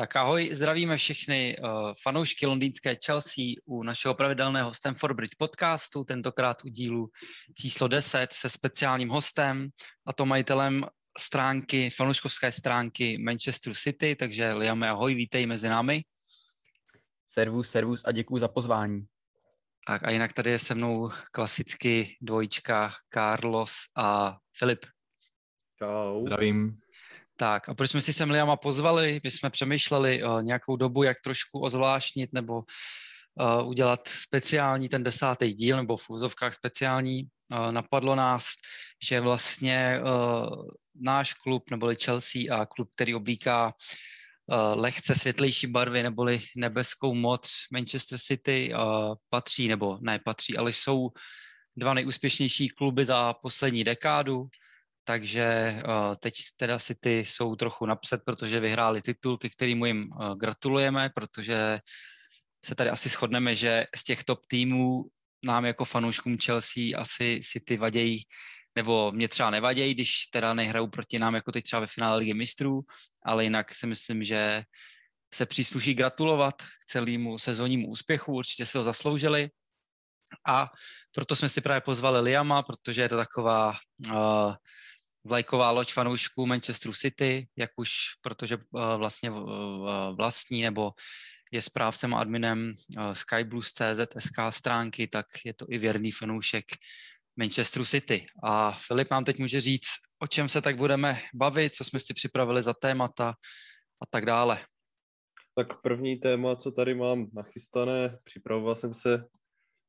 Tak ahoj, zdravíme všechny fanoušky londýnské Chelsea u našeho pravidelného Stamford Bridge podcastu, tentokrát u dílu číslo 10 se speciálním hostem a to majitelem stránky, fanouškovské stránky Manchester City, takže Liam, ahoj, vítej mezi námi. Servus a děkuju za pozvání. Tak a jinak tady je se mnou klasicky dvojička Carlos a Filip. Čau. Zdravím. Tak a proč jsme si sem Liama pozvali? My jsme přemýšleli nějakou dobu, jak trošku ozvláštnit nebo udělat speciální ten 10. díl nebo v úzovkách speciální. Napadlo nás, že vlastně náš klub neboli Chelsea a klub, který oblíká lehce světlejší barvy neboli nebeskou moc Manchester City patří nebo nepatří, ale jsou dva nejúspěšnější kluby za poslední dekádu. Takže teď teda City jsou trochu napřed, protože vyhráli titul, ke kterému jim gratulujeme, protože se tady asi shodneme, že z těch top týmů nám jako fanouškům Chelsea asi City vadějí, nebo mě třeba nevadějí, když teda nehrajou proti nám jako teď třeba ve finále Ligy mistrů, ale jinak si myslím, že se přísluší gratulovat k celému sezónnímu úspěchu, určitě se ho zasloužili. A proto jsme si právě pozvali Liama, protože je to taková vlajková loď fanoušků Manchesteru City, jak už, protože vlastní nebo je správcem a adminem skyblues.cz.sk stránky, tak je to i věrný fanoušek Manchesteru City. A Filip nám teď může říct, o čem se tak budeme bavit, co jsme si připravili za témata a tak dále. Tak první téma, co tady mám nachystané, připravoval jsem se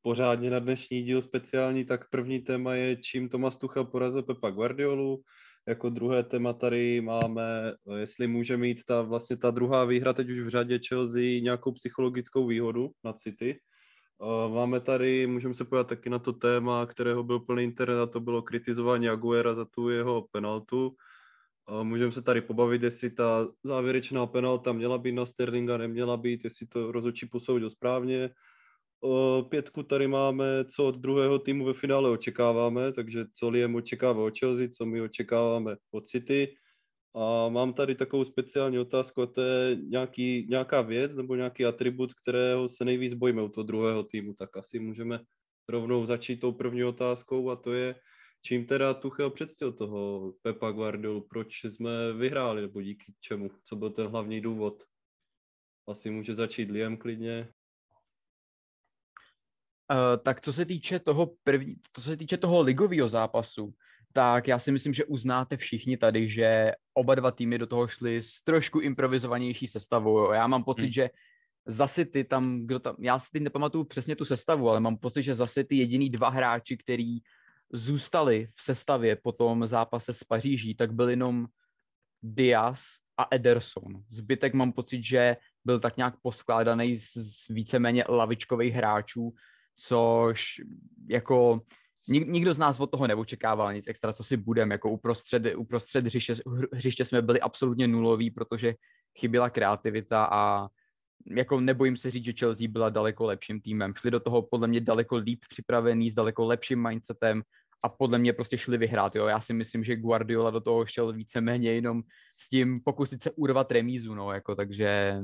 pořádně na dnešní díl speciální, tak první téma je, čím Thomas Tuchel porazil Pepa Guardiolu. Jako druhé téma tady máme, jestli může mít ta druhá výhra teď už v řadě Chelsea nějakou psychologickou výhodu nad City. Máme tady, můžeme se podívat taky na to téma, kterého byl plný internet, a to bylo kritizování Agüera za tu jeho penaltu. Můžeme se tady pobavit, jestli ta závěrečná penalta měla být na Sterlinga, neměla být, jestli to rozhodčí posoudil správně. Pětku tady máme, co od druhého týmu ve finále očekáváme, takže co Liam očekává od Chelsea, co my očekáváme od City. A mám tady takovou speciální otázku, a to je nějaká věc nebo nějaký atribut, kterého se nejvíc bojíme u toho druhého týmu, tak asi můžeme rovnou začít tou první otázkou, a to je, čím teda Tuchel předstihl toho Pepa Guardiolu, proč jsme vyhráli nebo díky čemu, co byl ten hlavní důvod. Asi může začít Liam klidně. Tak co se týče toho ligového zápasu, tak já si myslím, že uznáte všichni tady, že oba dva týmy do toho šli s trošku improvizovanější sestavou. Jo. Já mám pocit, že za City já si teď nepamatuju přesně tu sestavu, ale mám pocit, že za City jediný dva hráči, který zůstali v sestavě po tom zápase s Paříží, tak byl jenom Diaz a Ederson. Zbytek mám pocit, že byl tak nějak poskládaný z víceméně lavičkových hráčů, což jako nikdo z nás od toho neočekával nic extra, co si budeme, jako uprostřed hřiště jsme byli absolutně nuloví, protože chyběla kreativita a jako nebojím se říct, že Chelsea byla daleko lepším týmem. Šli do toho podle mě daleko líp připravený, s daleko lepším mindsetem a podle mě prostě šli vyhrát. Jo. Já si myslím, že Guardiola do toho šel víceméně jenom s tím pokusit se urvat remízu, no, jako, takže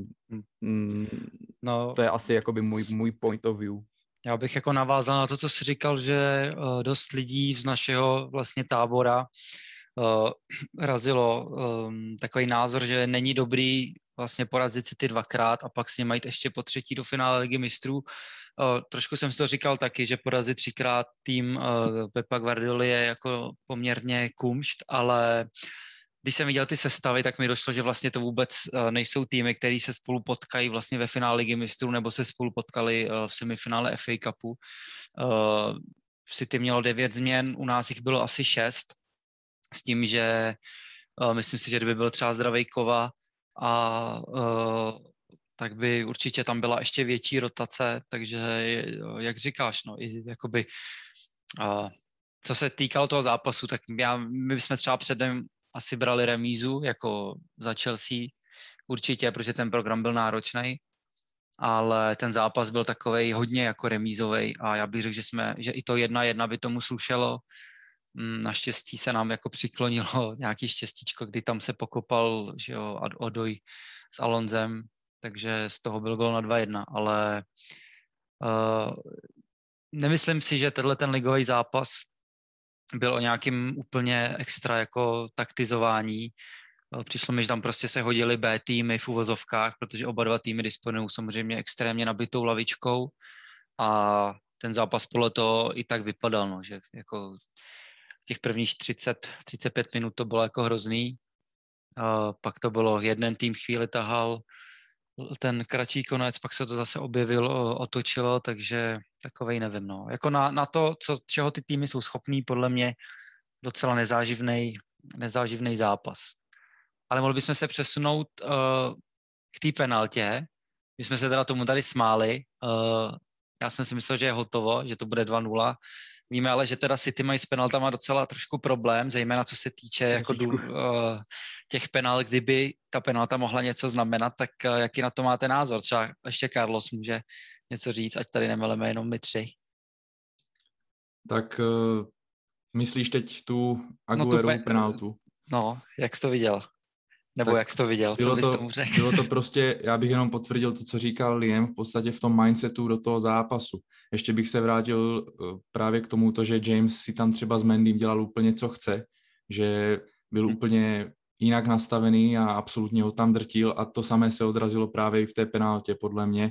to je asi jakoby můj point of view. Já bych jako navázal na to, co jsi říkal, že dost lidí z našeho vlastně tábora razilo takový názor, že není dobrý vlastně porazit City dvakrát a pak s nimi jít ještě po třetí do finále Ligy mistrů. Trošku jsem si to říkal taky, že porazit třikrát tým Pepa Guardioli je jako poměrně kumšt, ale když jsem viděl ty sestavy, tak mi došlo, že vlastně to vůbec nejsou týmy, které se spolu potkají vlastně ve finále Ligy mistrů nebo se spolu potkali v semifinále FA Cupu. City mělo 9 změn, u nás jich bylo asi 6, s tím, že myslím si, že kdyby byl třeba zdravý Kova, a tak by určitě tam byla ještě větší rotace, takže jak říkáš, no, jakoby, co se týkalo toho zápasu, tak my bychom třeba předem asi brali remízu, jako za Chelsea určitě, protože ten program byl náročný, ale ten zápas byl takovej hodně jako remízovej a já bych řekl, že i to 1-1 by tomu slušelo. Naštěstí se nám jako přiklonilo nějaký štěstíčko, kdy tam se pokopal, že jo, Odoj s Alonzem, takže z toho byl gol na 2-1, ale nemyslím si, že tenhle ten ligový zápas byl o nějakým úplně extra jako taktizování. Přišlo mi, že tam prostě se hodili B týmy v uvozovkách, protože oba dva týmy disponují samozřejmě extrémně nabitou lavičkou a ten zápas podle toho i tak vypadal, no, že jako těch prvních 30-35 minut to bylo jako hrozný. Pak to bylo, jeden tým chvíli tahal ten kratší konec, pak se to zase objevilo, otočilo, takže takovej nevím. No. Jako na to, čeho ty týmy jsou schopný, podle mě docela nezáživnej zápas. Ale mohli bychom se přesunout k té penaltě. My jsme se teda tomu tady smáli. Já jsem si myslel, že je hotovo, že to bude 2-0. Víme ale, že teda City mají s penaltama docela trošku problém, zejména co se týče jako těch penalt, kdyby ta penalta mohla něco znamenat, tak jaký na to máte názor? Třeba ještě Carlos může něco říct, ať tady nemeleme jenom my tři. Tak myslíš teď tu Agüerovu penaltu? No, jak jsi to viděl? Nebo tak jak jsi to viděl, co bys tomu řekl? Bylo to prostě, já bych jenom potvrdil to, co říkal Liam, v podstatě v tom mindsetu do toho zápasu. Ještě bych se vrátil právě k tomu, že James si tam třeba s Mendym dělal úplně co chce, že byl úplně jinak nastavený a absolutně ho tam drtil a to samé se odrazilo právě i v té penaltě, podle mě,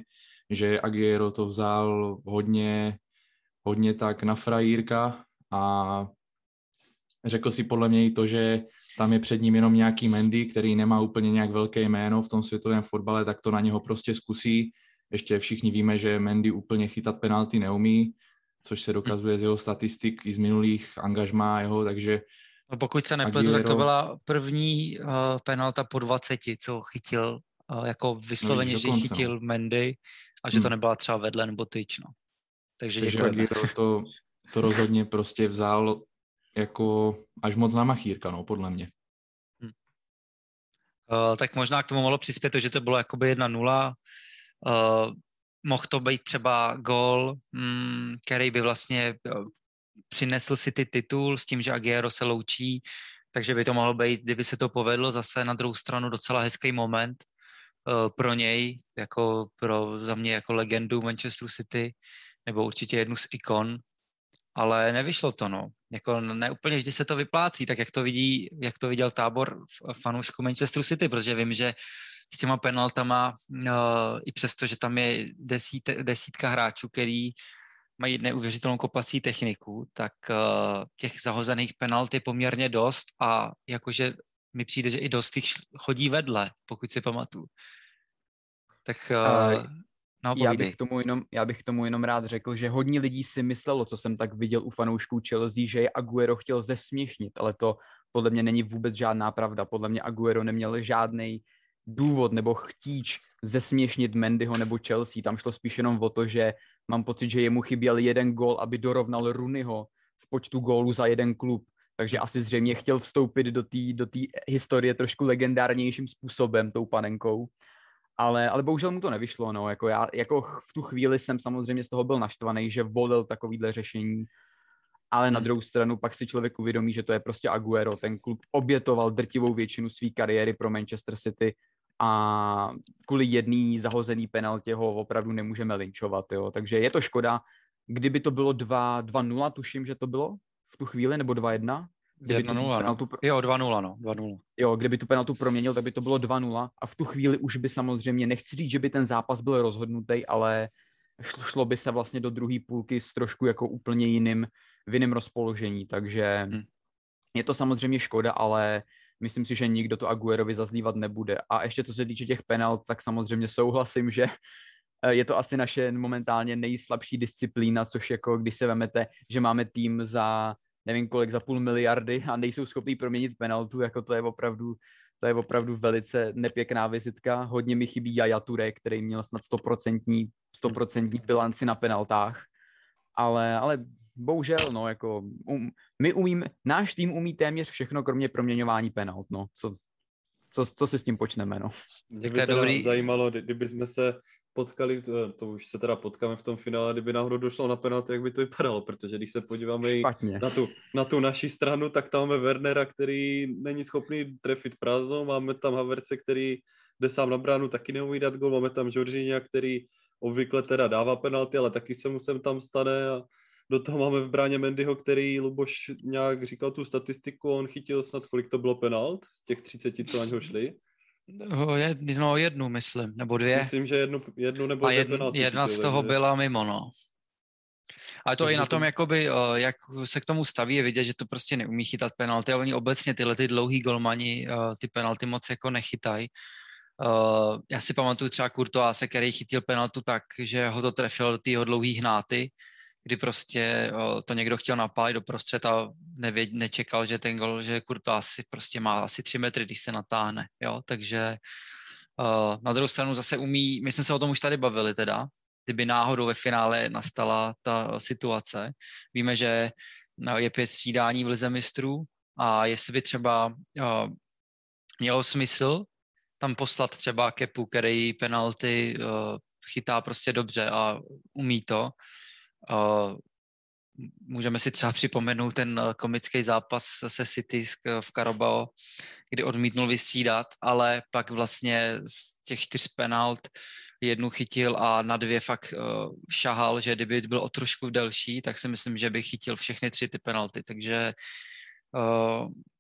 že Agüero to vzal hodně tak na frajírka a řekl si podle mě i to, že tam je před ním jenom nějaký Mendy, který nemá úplně nějak velké jméno v tom světovém fotbale, tak to na něho prostě zkusí. Ještě všichni víme, že Mendy úplně chytat penalty neumí, což se dokazuje z jeho statistik i z minulých angažmá jeho, takže... No pokud se nepletu, tak to byla první penalta po 20, co chytil jako vysloveně, no, že chytil Mendy a že to nebyla třeba vedle nebo tyč, no. Takže to rozhodně prostě vzal jako až moc na machírka, no, podle mě. Tak možná k tomu mohlo přispět to, že to bylo jakoby 1-0. Mohl to být třeba gól, který by vlastně přinesl si ty titul s tím, že Agüero se loučí, takže by to mohlo být, kdyby se to povedlo, zase na druhou stranu docela hezký moment pro něj, jako pro za mě jako legendu Manchesteru City, nebo určitě jednu z ikon, ale nevyšlo to, no. Jako ne úplně vždy se to vyplácí, tak jak to viděl tábor fanoušků Manchesteru City, protože vím, že s těma penaltama, i přesto, že tam je desítka hráčů, který mají neuvěřitelnou kopací techniku, tak těch zahozených penalt je poměrně dost a jakože mi přijde, že i dost jich chodí vedle, pokud si pamatuju. Tak... Já bych k tomu jenom rád řekl, že hodně lidí si myslelo, co jsem tak viděl u fanoušků Chelsea, že je Agüero chtěl zesměšnit, ale to podle mě není vůbec žádná pravda. Podle mě Agüero neměl žádný důvod nebo chtíč zesměšnit Mendyho nebo Chelsea. Tam šlo spíš jenom o to, že mám pocit, že jemu chyběl jeden gól, aby dorovnal Rooneyho v počtu gólů za jeden klub. Takže asi zřejmě chtěl vstoupit do té historie trošku legendárnějším způsobem, tou panenkou. Ale bohužel mu to nevyšlo, no, jako já, jako v tu chvíli jsem samozřejmě z toho byl naštvaný, že volil takovýhle řešení, ale na druhou stranu pak si člověk uvědomí, že to je prostě Agüero, ten klub obětoval drtivou většinu své kariéry pro Manchester City a kvůli jedný zahozený penaltě ho opravdu nemůžeme linčovat, jo, takže je to škoda, kdyby to bylo 2-0, tuším, že to bylo v tu chvíli, nebo 2-1. Kdyby 1-0, penaltu... no. Jo, 2-0, no. 2-0. Jo, kdyby tu penaltu proměnil, tak by to bylo 2-0 a v tu chvíli už by samozřejmě, nechci říct, že by ten zápas byl rozhodnutý, ale šlo by se vlastně do druhé půlky s trošku jako úplně v jiném rozpoložení, takže je to samozřejmě škoda, ale myslím si, že nikdo to Agüerovi zazlívat nebude. A ještě co se týče těch penalt, tak samozřejmě souhlasím, že je to asi naše momentálně nejslabší disciplína, což jako když se vemete, že máme tým za nevím kolik, za 500 miliardy a nejsou schopní proměnit penaltu, jako to je opravdu velice nepěkná vizitka. Hodně mi chybí Jaja Touré, který měl snad 100% bilanci na penaltách, ale bohužel, no, jako náš tým umí téměř všechno, kromě proměňování penalt, no, co si s tím počneme, no. Mě by to zajímalo, kdyby jsme se potkali, to už se teda potkáme v tom finále, kdyby náhodou došlo na penalty, jak by to vypadalo, protože když se podíváme na tu naši stranu, tak tam máme Wernera, který není schopný trefit prázdnou, máme tam Havertze, který jde sám na bránu, taky neumí dát gol, máme tam Jorginha, který obvykle teda dává penalty, ale taky se mu sem tam stane a do toho máme v bráně Mendyho, který Luboš nějak říkal tu statistiku, on chytil snad, kolik to bylo penalt z těch 30, co na něho šli. No jednu myslím, nebo dvě. Myslím, že jednu nebo dvě penalty. Jedna z toho byla mimo, no. Ale to i na tom, jakoby, jak se k tomu staví, je vidět, že to prostě neumí chytat penalty a oni obecně tyhle ty dlouhý golmani ty penalty moc jako nechytají. Já si pamatuju třeba Courtoise, který chytil penaltu tak, že ho to trefilo do tého dlouhý hnáty, kdy prostě to někdo chtěl napálit doprostřed a nečekal, že ten gol, že Courtoise prostě má asi 3 metry, když se natáhne, jo, takže na druhou stranu zase umí, my jsme se o tom už tady bavili teda, kdyby náhodou ve finále nastala ta situace, víme, že je 5 střídání v Lize mistrů a jestli by třeba mělo smysl tam poslat třeba Kepu, který penalty chytá prostě dobře a umí to. Můžeme si třeba připomenout ten komický zápas se City v Carabao, kdy odmítnul vystřídat, ale pak vlastně z těch 4 penalt jednu chytil a na 2 fakt šahal, že kdyby byl o trošku delší, tak si myslím, že by chytil všechny 3 ty penalty,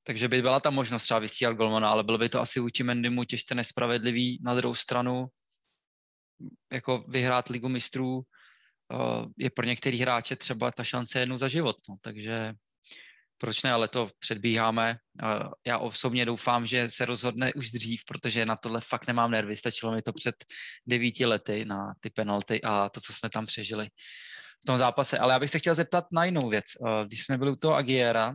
takže by byla ta možnost třeba vystřídat golmana, ale bylo by to asi vůči Mendymu těžce nespravedlivý. Na druhou stranu, jako vyhrát Ligu mistrů je pro některých hráče třeba ta šance jednou za život, no. Takže proč ne, ale to předbíháme. Já osobně doufám, že se rozhodne už dřív, protože na tohle fakt nemám nervy, stačilo mi to před 9 lety na ty penalty a to, co jsme tam přežili v tom zápase. Ale já bych se chtěl zeptat na jinou věc. Když jsme byli u toho Agüera,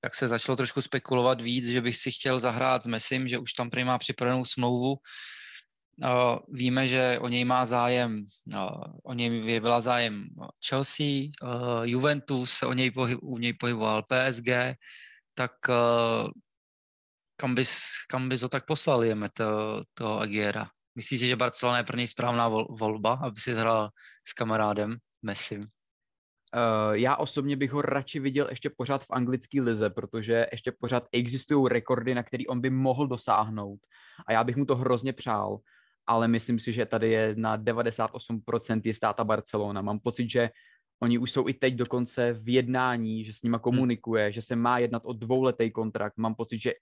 tak se začalo trošku spekulovat víc, že bych si chtěl zahrát s Messim, že už tam prý má připravenou smlouvu. Víme, že o něj má zájem, o něj byla zájem Chelsea, Juventus, u něj pohyboval PSG, tak kam bys ho tak poslal, jeme toho Agüera? Myslíš si, že Barcelona je pro něj správná volba, aby si hrál s kamarádem Messim? Já osobně bych ho radši viděl ještě pořád v anglické lize, protože ještě pořád existují rekordy, na který on by mohl dosáhnout a já bych mu to hrozně přál, ale myslím si, že tady je na 98% jistá ta Barcelona. Mám pocit, že oni už jsou i teď dokonce v jednání, že s nima komunikuje, že se má jednat o 2letý kontrakt. Mám pocit, že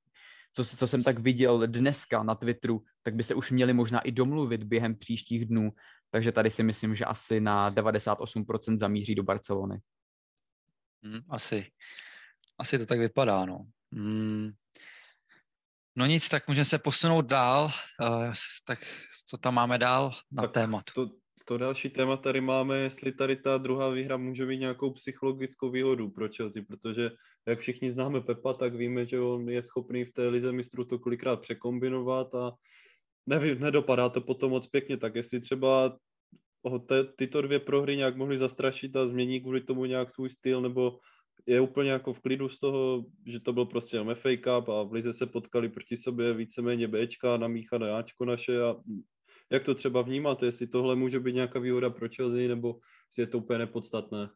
co jsem tak viděl dneska na Twitteru, tak by se už měli možná i domluvit během příštích dnů. Takže tady si myslím, že asi na 98% zamíří do Barcelony. Asi to tak vypadá, no. No nic, tak můžeme se posunout dál. Tak co tam máme dál na témat? To další téma tady máme, jestli tady ta druhá výhra může mít nějakou psychologickou výhodu pro Chelsea, protože jak všichni známe Pepa, tak víme, že on je schopný v té lize mistrů to kolikrát překombinovat a nevím, nedopadá to potom moc pěkně, tak jestli třeba tyto 2 prohry nějak mohly zastrašit a změní kvůli tomu nějak svůj styl, nebo je úplně jako v klidu z toho, že to byl prostě jenom FA Cup a v lize se potkali proti sobě víceméně Bčka, namíchané Ačko naše a jak to třeba vnímáte, jestli tohle může být nějaká výhoda pro Chelsea, nebo jestli je to úplně nepodstatné?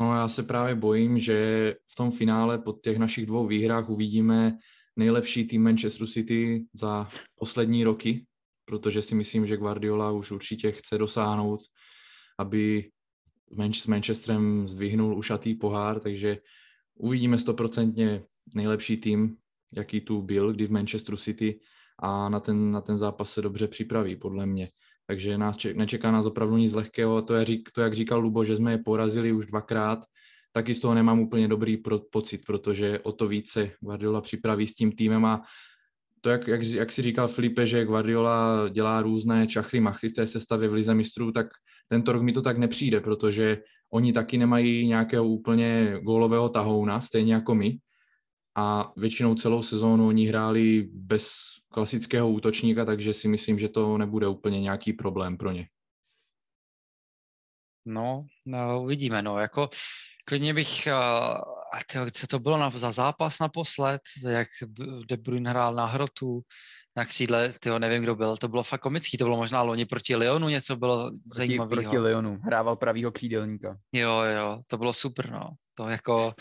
No, já se právě bojím, že v tom finále po těch našich 2 výhrách uvidíme nejlepší tým Manchesteru City za poslední roky, protože si myslím, že Guardiola už určitě chce dosáhnout, aby s Manchesterem zdvihnul ušatý pohár, takže uvidíme 100% nejlepší tým, jaký tu byl, kdy v Manchesteru City, a na ten zápas se dobře připraví, podle mě. Takže nečeká nás opravdu nic lehkého a to, jak říkal Lubo, že jsme je porazili už 2krát, taky z toho nemám úplně dobrý pocit, protože o to více Guardiola připraví s tím týmem a to, jak si říkal Filipe, že Guardiola dělá různé čachry machry v té sestavě v lize mistrů, tak tento rok mi to tak nepřijde, protože oni taky nemají nějakého úplně gólového tahouna, stejně jako my. A většinou celou sezónu oni hráli bez klasického útočníka, takže si myslím, že to nebude úplně nějaký problém pro ně. No, uvidíme, no, jako klidně bych a tyjo, co to bylo za zápas naposled, jak De Bruyne hrál na hrotu, na křídle, tyjo, nevím, kdo byl, to bylo fakt komický, to bylo možná loni proti Lyonu, něco bylo zajímavého. Proti Lyonu, hrával pravýho křídelníka. Jo, to bylo super, no, to jako...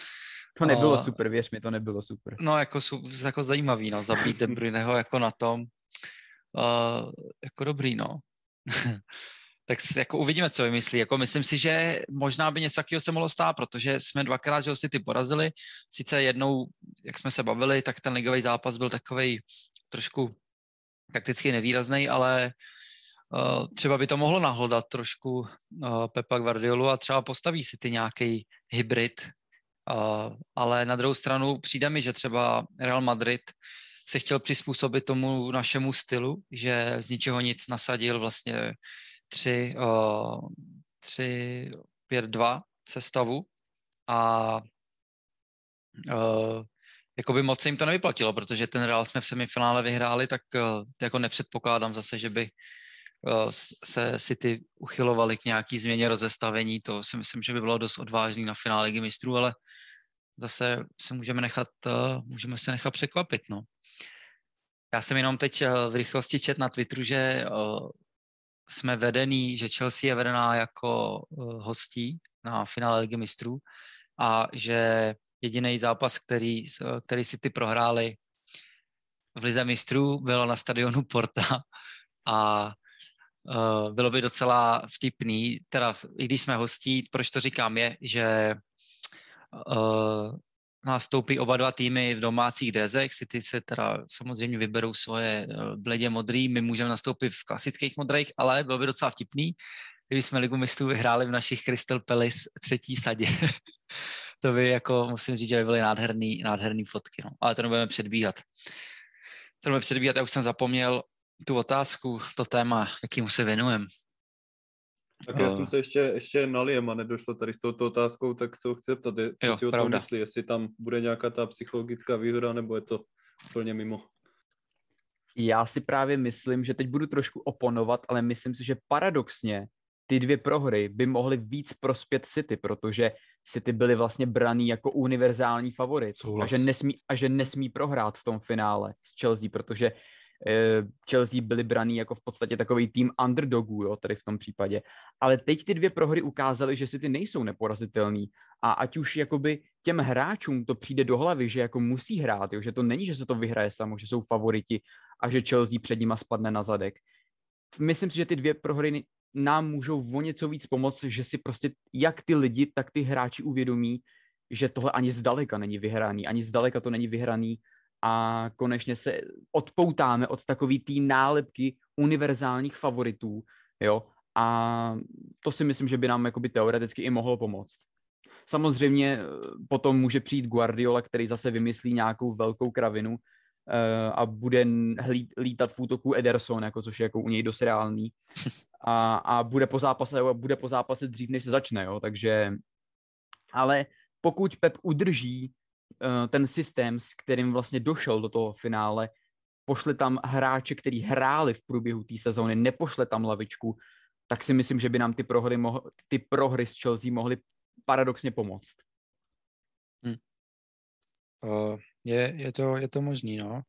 To nebylo super, věř mi, to nebylo super. No, jako zajímavý, no, zabít De Bruyneho jako na tom, jako dobrý, no. Tak jako uvidíme, co vymyslí. Jako myslím si, že možná by něco takového se mohlo stát, protože jsme dvakrát že City porazili. Sice jednou, jak jsme se bavili, tak ten ligový zápas byl takovej trošku takticky nevýrazný, ale třeba by to mohlo nahlodat trošku Pepa Guardiolu a třeba postaví City nějaký hybrid. Ale na druhou stranu přijde mi, že třeba Real Madrid se chtěl přizpůsobit tomu našemu stylu, že z ničeho nic nasadil vlastně 3-5-2 sestavu a jakoby moc se jim to nevyplatilo, protože ten Real jsme v semifinále vyhráli, tak jako nepředpokládám zase, že by se City uchylovali k nějaký změně rozestavení, to si myslím, že by bylo dost odvážný na finále Ligy mistrů, ale zase se můžeme se nechat překvapit, no. Já jsem jenom teď v rychlosti čet na Twitteru, že jsme vedený, že Chelsea je vedená jako hostí na finále Ligy mistrů a že jediný zápas, který City prohráli v Lize mistrů, bylo na stadionu Porta a bylo by docela vtipný, teda i když jsme hostí, proč to říkám je, že nastoupí oba dva týmy v domácích drezech, City se teda samozřejmě vyberou svoje bledě modrý, my můžeme nastoupit v klasických modrých, ale bylo by docela vtipný, kdyby jsme Ligu mistrů vyhráli v našich Crystal Palace třetí sadě. To by jako, musím říct, že by byly nádherný fotky, no. Ale to nebudeme předbíhat. Já už jsem zapomněl tu otázku, to téma, jakýmu se věnujeme. Tak já jsem se ještě na Liama nedošlo tady s touto otázkou, tak se ho chci zeptat, co si o tom myslí, jestli tam bude nějaká ta psychologická výhoda, nebo je to úplně mimo. Já si právě myslím, že teď budu trošku oponovat, ale myslím si, že paradoxně ty dvě prohry by mohly víc prospět City, protože City byly vlastně braný jako univerzální favorit a že nesmí prohrát v tom finále s Chelsea, protože Chelsea byli braný jako v podstatě takový tým underdogů, jo, tady v tom případě. Ale teď ty dvě prohry ukázaly, že City nejsou neporazitelný a ať už jakoby těm hráčům to přijde do hlavy, že jako musí hrát, jo, že to není, že se to vyhraje samo, že jsou favoriti a že Chelsea před nima spadne na zadek. Myslím si, že ty dvě prohry nám můžou o něco víc pomoct, že si prostě jak ty lidi, tak ty hráči uvědomí, že tohle ani zdaleka není vyhraný, a konečně se odpoutáme od takový té nálepky univerzálních favoritů, jo, a to si myslím, že by nám jakoby teoreticky i mohlo pomoct. Samozřejmě potom může přijít Guardiola, který zase vymyslí nějakou velkou kravinu a bude lítat v útoku Ederson, jako, což je jako u něj dost reálný, a bude po zápase dřív, než se začne, jo, takže, ale pokud Pep udrží ten systém, s kterým vlastně došel do toho finále, pošle tam hráče, který hráli v průběhu té sezóny, nepošle tam lavičku, tak si myslím, že by nám ty prohry s Chelsea mohly paradoxně pomoct. Je to možný, no.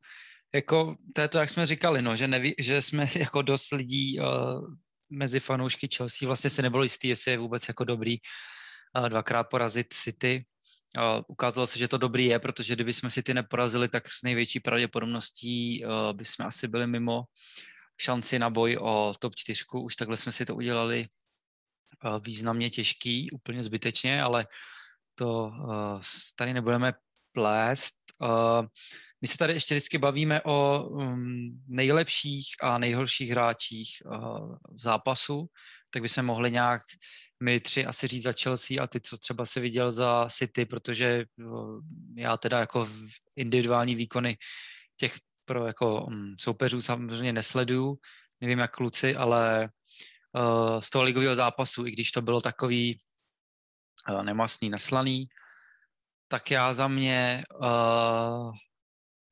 Jako, to je to, jak jsme říkali, no, že jsme jako dost lidí mezi fanoušky Chelsea, vlastně se nebylo jistý, jestli je vůbec jako dobrý dvakrát porazit City. Ukázalo se, že to dobrý je, protože kdyby jsme City neporazili, tak s největší pravděpodobností by jsme asi byli mimo šanci na boj o top 4. Už takhle jsme si to udělali významně těžký, úplně zbytečně, ale to tady nebudeme plést. My se tady ještě vždycky bavíme o nejlepších a nejhorších hráčích zápasu, tak by se mohli nějak my tři asi říct za Chelsea a ty, co třeba si viděl za City, protože já teda jako individuální výkony těch pro jako soupeřů samozřejmě nesleduju, nevím jak kluci, ale z toho ligového zápasu, i když to bylo takový nemastný, neslaný, tak já za mě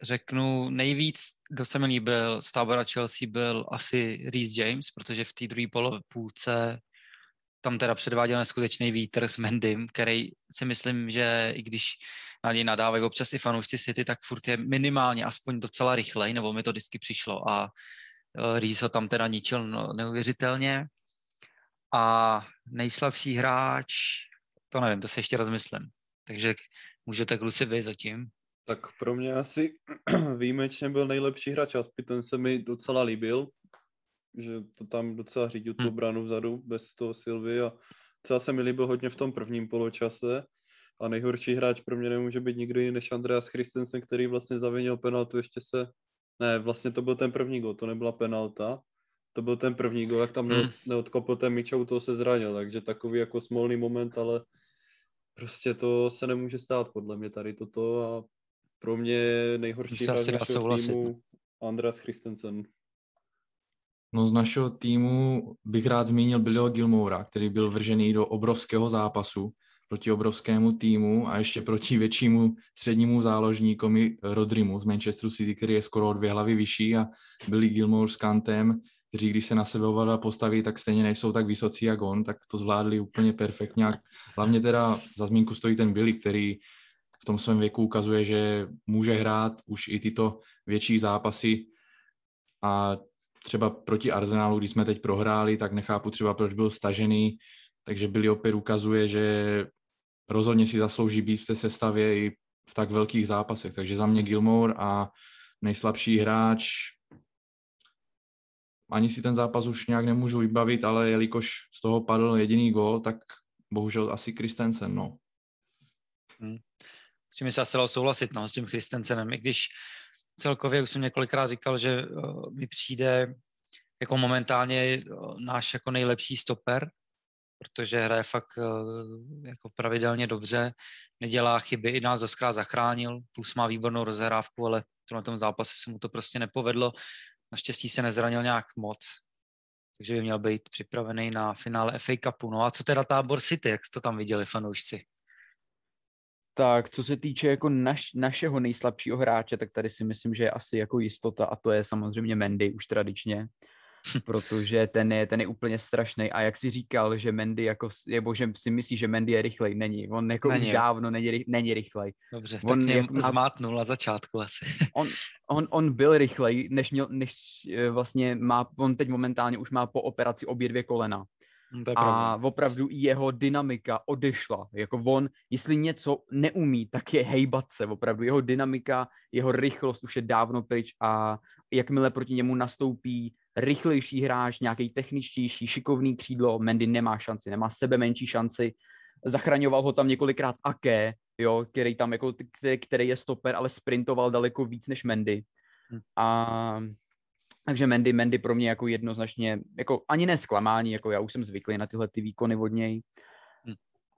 řeknu, nejvíc, kdo se mi líbil z tábora Chelsea, byl asi Reece James, protože v té druhé půlce tam teda předváděl neskutečný vítr s Mendym, který si myslím, že i když na něj nadávají občas i fanoušci City, tak furt je minimálně aspoň docela rychlej, nebo mi to vždycky přišlo, a Reece ho tam teda ničil neuvěřitelně. A nejslabší hráč, to nevím, to se ještě rozmyslím. Takže můžete kluci vy zatím. Tak pro mě asi výjimečně byl nejlepší hráč, aspoň ten se mi docela líbil, že to tam docela řídil tu obranu vzadu bez toho Silvy, a třeba se mi líbil hodně v tom prvním poločase. A nejhorší hráč pro mě nemůže být nikdo jiný než Andreas Christensen, který vlastně zavinil penaltu, ještě se... Ne, vlastně to byl ten první gol, to nebyla penalta. To byl ten první gol, jak tam neodkopl ten míč a u toho se zranil, takže takový jako smolný moment, ale prostě to se nemůže stát podle mě tady toto, a pro mě nejhorší hráč našeho týmu Andreas Christensen. No, z našeho týmu bych rád zmínil Billyho Gilmoura, který byl vržený do obrovského zápasu proti obrovskému týmu a ještě proti většímu střednímu záložníkovi Rodrimu z Manchesteru City, který je skoro o 2 hlavy vyšší, a Billy Gilmour s Kantem, kteří když se na sebe oba dva postaví, tak stejně nejsou tak vysocí jak on, tak to zvládli úplně perfektně. Hlavně teda za zmínku stojí ten Billy, který v tom svém věku ukazuje, že může hrát už i tyto větší zápasy. A třeba proti Arsenalu, když jsme teď prohráli, tak nechápu třeba, proč byl stažený, takže Billy opět ukazuje, že rozhodně si zaslouží být v té sestavě i v tak velkých zápasech. Takže za mě Gilmour, a nejslabší hráč, ani si ten zápas už nějak nemůžu vybavit, ale jelikož z toho padl jediný gól, tak bohužel asi Christensen, no. S tím se asi dalo souhlasit, no, s tím Christensenem, i když celkově už jsem několikrát říkal, že mi přijde jako momentálně náš jako nejlepší stoper, protože hraje fakt jako pravidelně dobře, nedělá chyby, i nás doskrát zachránil, plus má výbornou rozehrávku, ale na tom zápase se mu to prostě nepovedlo. Naštěstí se nezranil nějak moc, takže by měl být připravený na finále FA Cupu. No a co teda tábor City, jak to tam viděli fanoušci? Tak, co se týče jako našeho nejslabšího hráče, tak tady si myslím, že je asi jako jistota, a to je samozřejmě Mendy už tradičně, protože ten je úplně strašný. A jak si říkal, že Mendy jako, že si myslí, že Mendy je rychlej, není. On jako už dávno není rychlej. Dobře, on tak mě zmátnul na začátku asi. On byl rychlej, on teď momentálně už má po operaci obě 2 kolena. A opravdu jeho dynamika odešla. Jako on, jestli něco neumí, tak je hejbat se. Opravdu jeho dynamika, jeho rychlost už je dávno pryč, a jakmile proti němu nastoupí rychlejší hráč, nějaký techničtější, šikovný křídlo, Mendy nemá šanci, nemá sebe menší šanci. Zachraňoval ho tam několikrát Aké, jo, který je stoper, ale sprintoval daleko víc než Mendy. A takže Mendy pro mě jako jednoznačně, jako ani ne zklamání, jako já už jsem zvyklý na tyhle ty výkony od něj,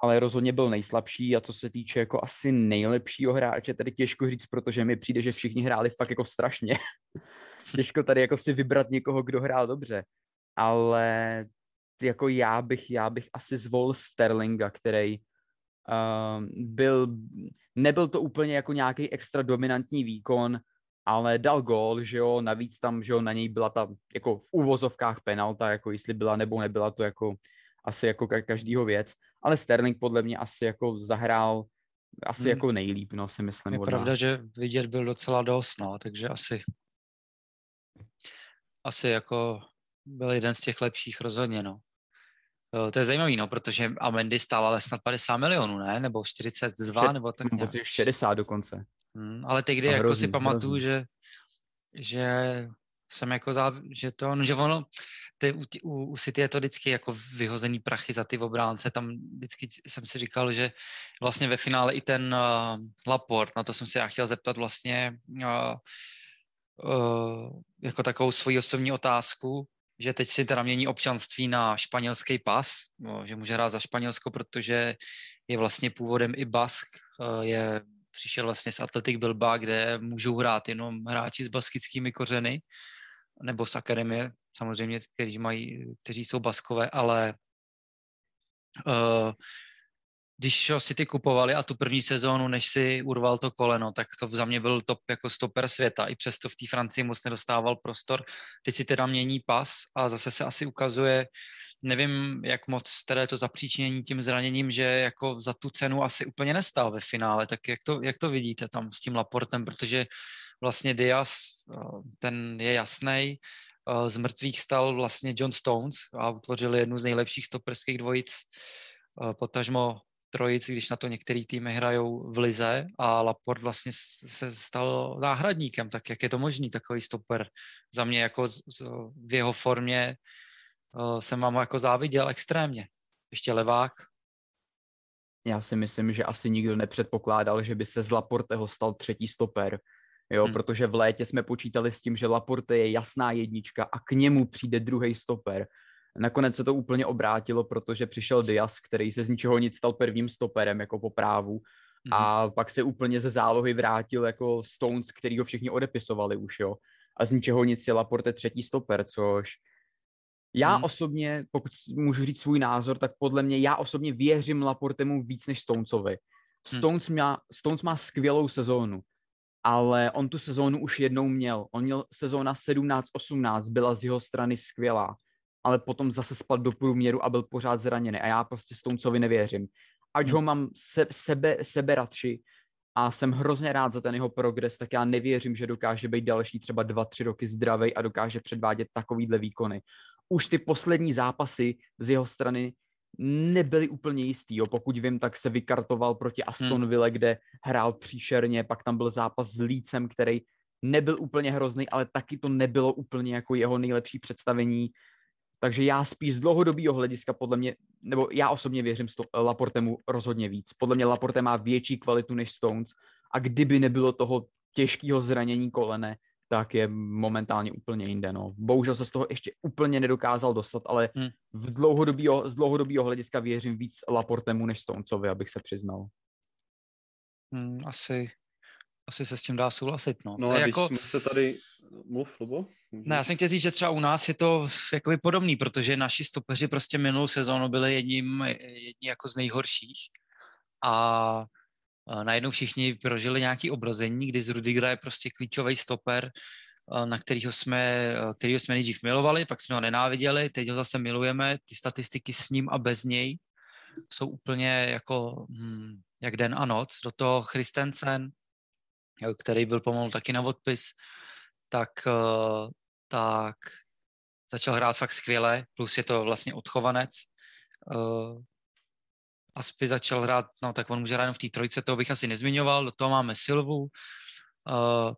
ale rozhodně byl nejslabší. A co se týče jako asi nejlepšího hráče, tady těžko říct, protože mi přijde, že všichni hráli fakt jako strašně. Těžko tady jako si vybrat někoho, kdo hrál dobře, ale jako já bych asi zvolil Sterlinga, který nebyl to úplně jako nějaký extra dominantní výkon, ale dal gól, že jo, navíc tam, že jo, na něj byla ta, jako v úvozovkách penalta, jako jestli byla nebo nebyla, to jako asi jako každýho věc, ale Sterling podle mě asi jako zahrál asi jako nejlíp, no, si myslím. Je pravda, že vidět byl docela dost, no, takže asi jako byl jeden z těch lepších rozhodně, no. To je zajímavý, no, protože a Mendy stál ale snad 50 milionů, ne? Nebo 42, nebo tak nějak. 60 dokonce. Ale tehdy hrozný, jako si pamatuju, že jsem jako ono, u City je to vždycky jako vyhozený prachy za ty obránce, tam vždycky jsem si říkal, že vlastně ve finále i ten Laporte, na to jsem se já chtěl zeptat vlastně jako takovou svoji osobní otázku, že teď si teda mění občanství na španělský pas, no, že může hrát za Španělsko, protože je vlastně původem i Bask, přišel vlastně z Athletic Bilbao, kde můžou hrát jenom hráči s baskickými kořeny, nebo z akademie, samozřejmě, kteří jsou baskové, ale když ho City kupovali a tu první sezónu, než si urval to koleno, tak to za mě byl top jako stoper světa. I přesto v té Francii moc nedostával prostor. Teď si teda mění pas a zase se asi ukazuje, nevím, jak moc teda je to zapříčinění tím zraněním, že jako za tu cenu asi úplně nestál ve finále, tak jak to vidíte tam s tím Laportem, protože vlastně Diaz, ten je jasnej, z mrtvých stal vlastně John Stones a utvořili jednu z nejlepších stoperských dvojic, potažmo trojic, když na to některý týmy hrajou v lize, a Laporte vlastně se stal náhradníkem, tak jak je to možný takový stoper? Za mě jako v jeho formě jsem vám jako záviděl extrémně. Ještě levák. Já si myslím, že asi nikdo nepředpokládal, že by se z Laporteho stal třetí stoper, jo, protože v létě jsme počítali s tím, že Laporte je jasná jednička a k němu přijde druhý stoper. Nakonec se to úplně obrátilo, protože přišel Diaz, který se z ničeho nic stal prvním stoperem jako po právu, a pak se úplně ze zálohy vrátil jako Stones, který ho všichni odepisovali už, jo. A z ničeho nic je Laporte třetí stoper, což já osobně, pokud můžu říct svůj názor, tak podle mě já osobně věřím Laportemu víc než Stonesovi. Stones má skvělou sezónu, ale on tu sezónu už jednou měl. On měl sezóna 17-18, byla z jeho strany skvělá, ale potom zase spadl do průměru a byl pořád zraněný. A já prostě Stonesovi nevěřím. Ať ho mám sebe radši a jsem hrozně rád za ten jeho progres, tak já nevěřím, že dokáže být další třeba 2-3 roky zdravej a dokáže předvádět takovýhle výkony. Už ty poslední zápasy z jeho strany nebyly úplně jistý. Jo. Pokud vím, tak se vykartoval proti Aston Ville, kde hrál příšerně, pak tam byl zápas s Leedsem, který nebyl úplně hrozný, ale taky to nebylo úplně jako jeho nejlepší představení. Takže já spíš z dlouhodobého hlediska podle mě, nebo já osobně věřím Laportemu rozhodně víc. Podle mě Laporte má větší kvalitu než Stones a kdyby nebylo toho těžkého zranění kolene, tak je momentálně úplně jinde. No. Bohužel se z toho ještě úplně nedokázal dostat, ale z dlouhodobého hlediska věřím víc Laportemu než Stonesovi, abych se přiznal. Asi se s tím dá souhlasit. No a jako... když jsme se tady... Mluv, Lubo? Ne, já jsem chtěl říct, že třeba u nás je to jakoby podobný, protože naši stopeři prostě minulou sezónu byli jedni jako z nejhorších a najednou všichni prožili nějaké obrození, kdy z Rüdigera je prostě klíčový stoper, na kterýho jsme nejdřív milovali, pak jsme ho nenáviděli, teď ho zase milujeme, ty statistiky s ním a bez něj jsou úplně jako jak den a noc. Do toho Christensen, který byl pomalu taky na odpis, tak začal hrát fakt skvěle, plus je to vlastně odchovanec. Aspi začal hrát, no tak on může hrát jenom v té trojce, toho bych asi nezmiňoval, do toho máme Silvu,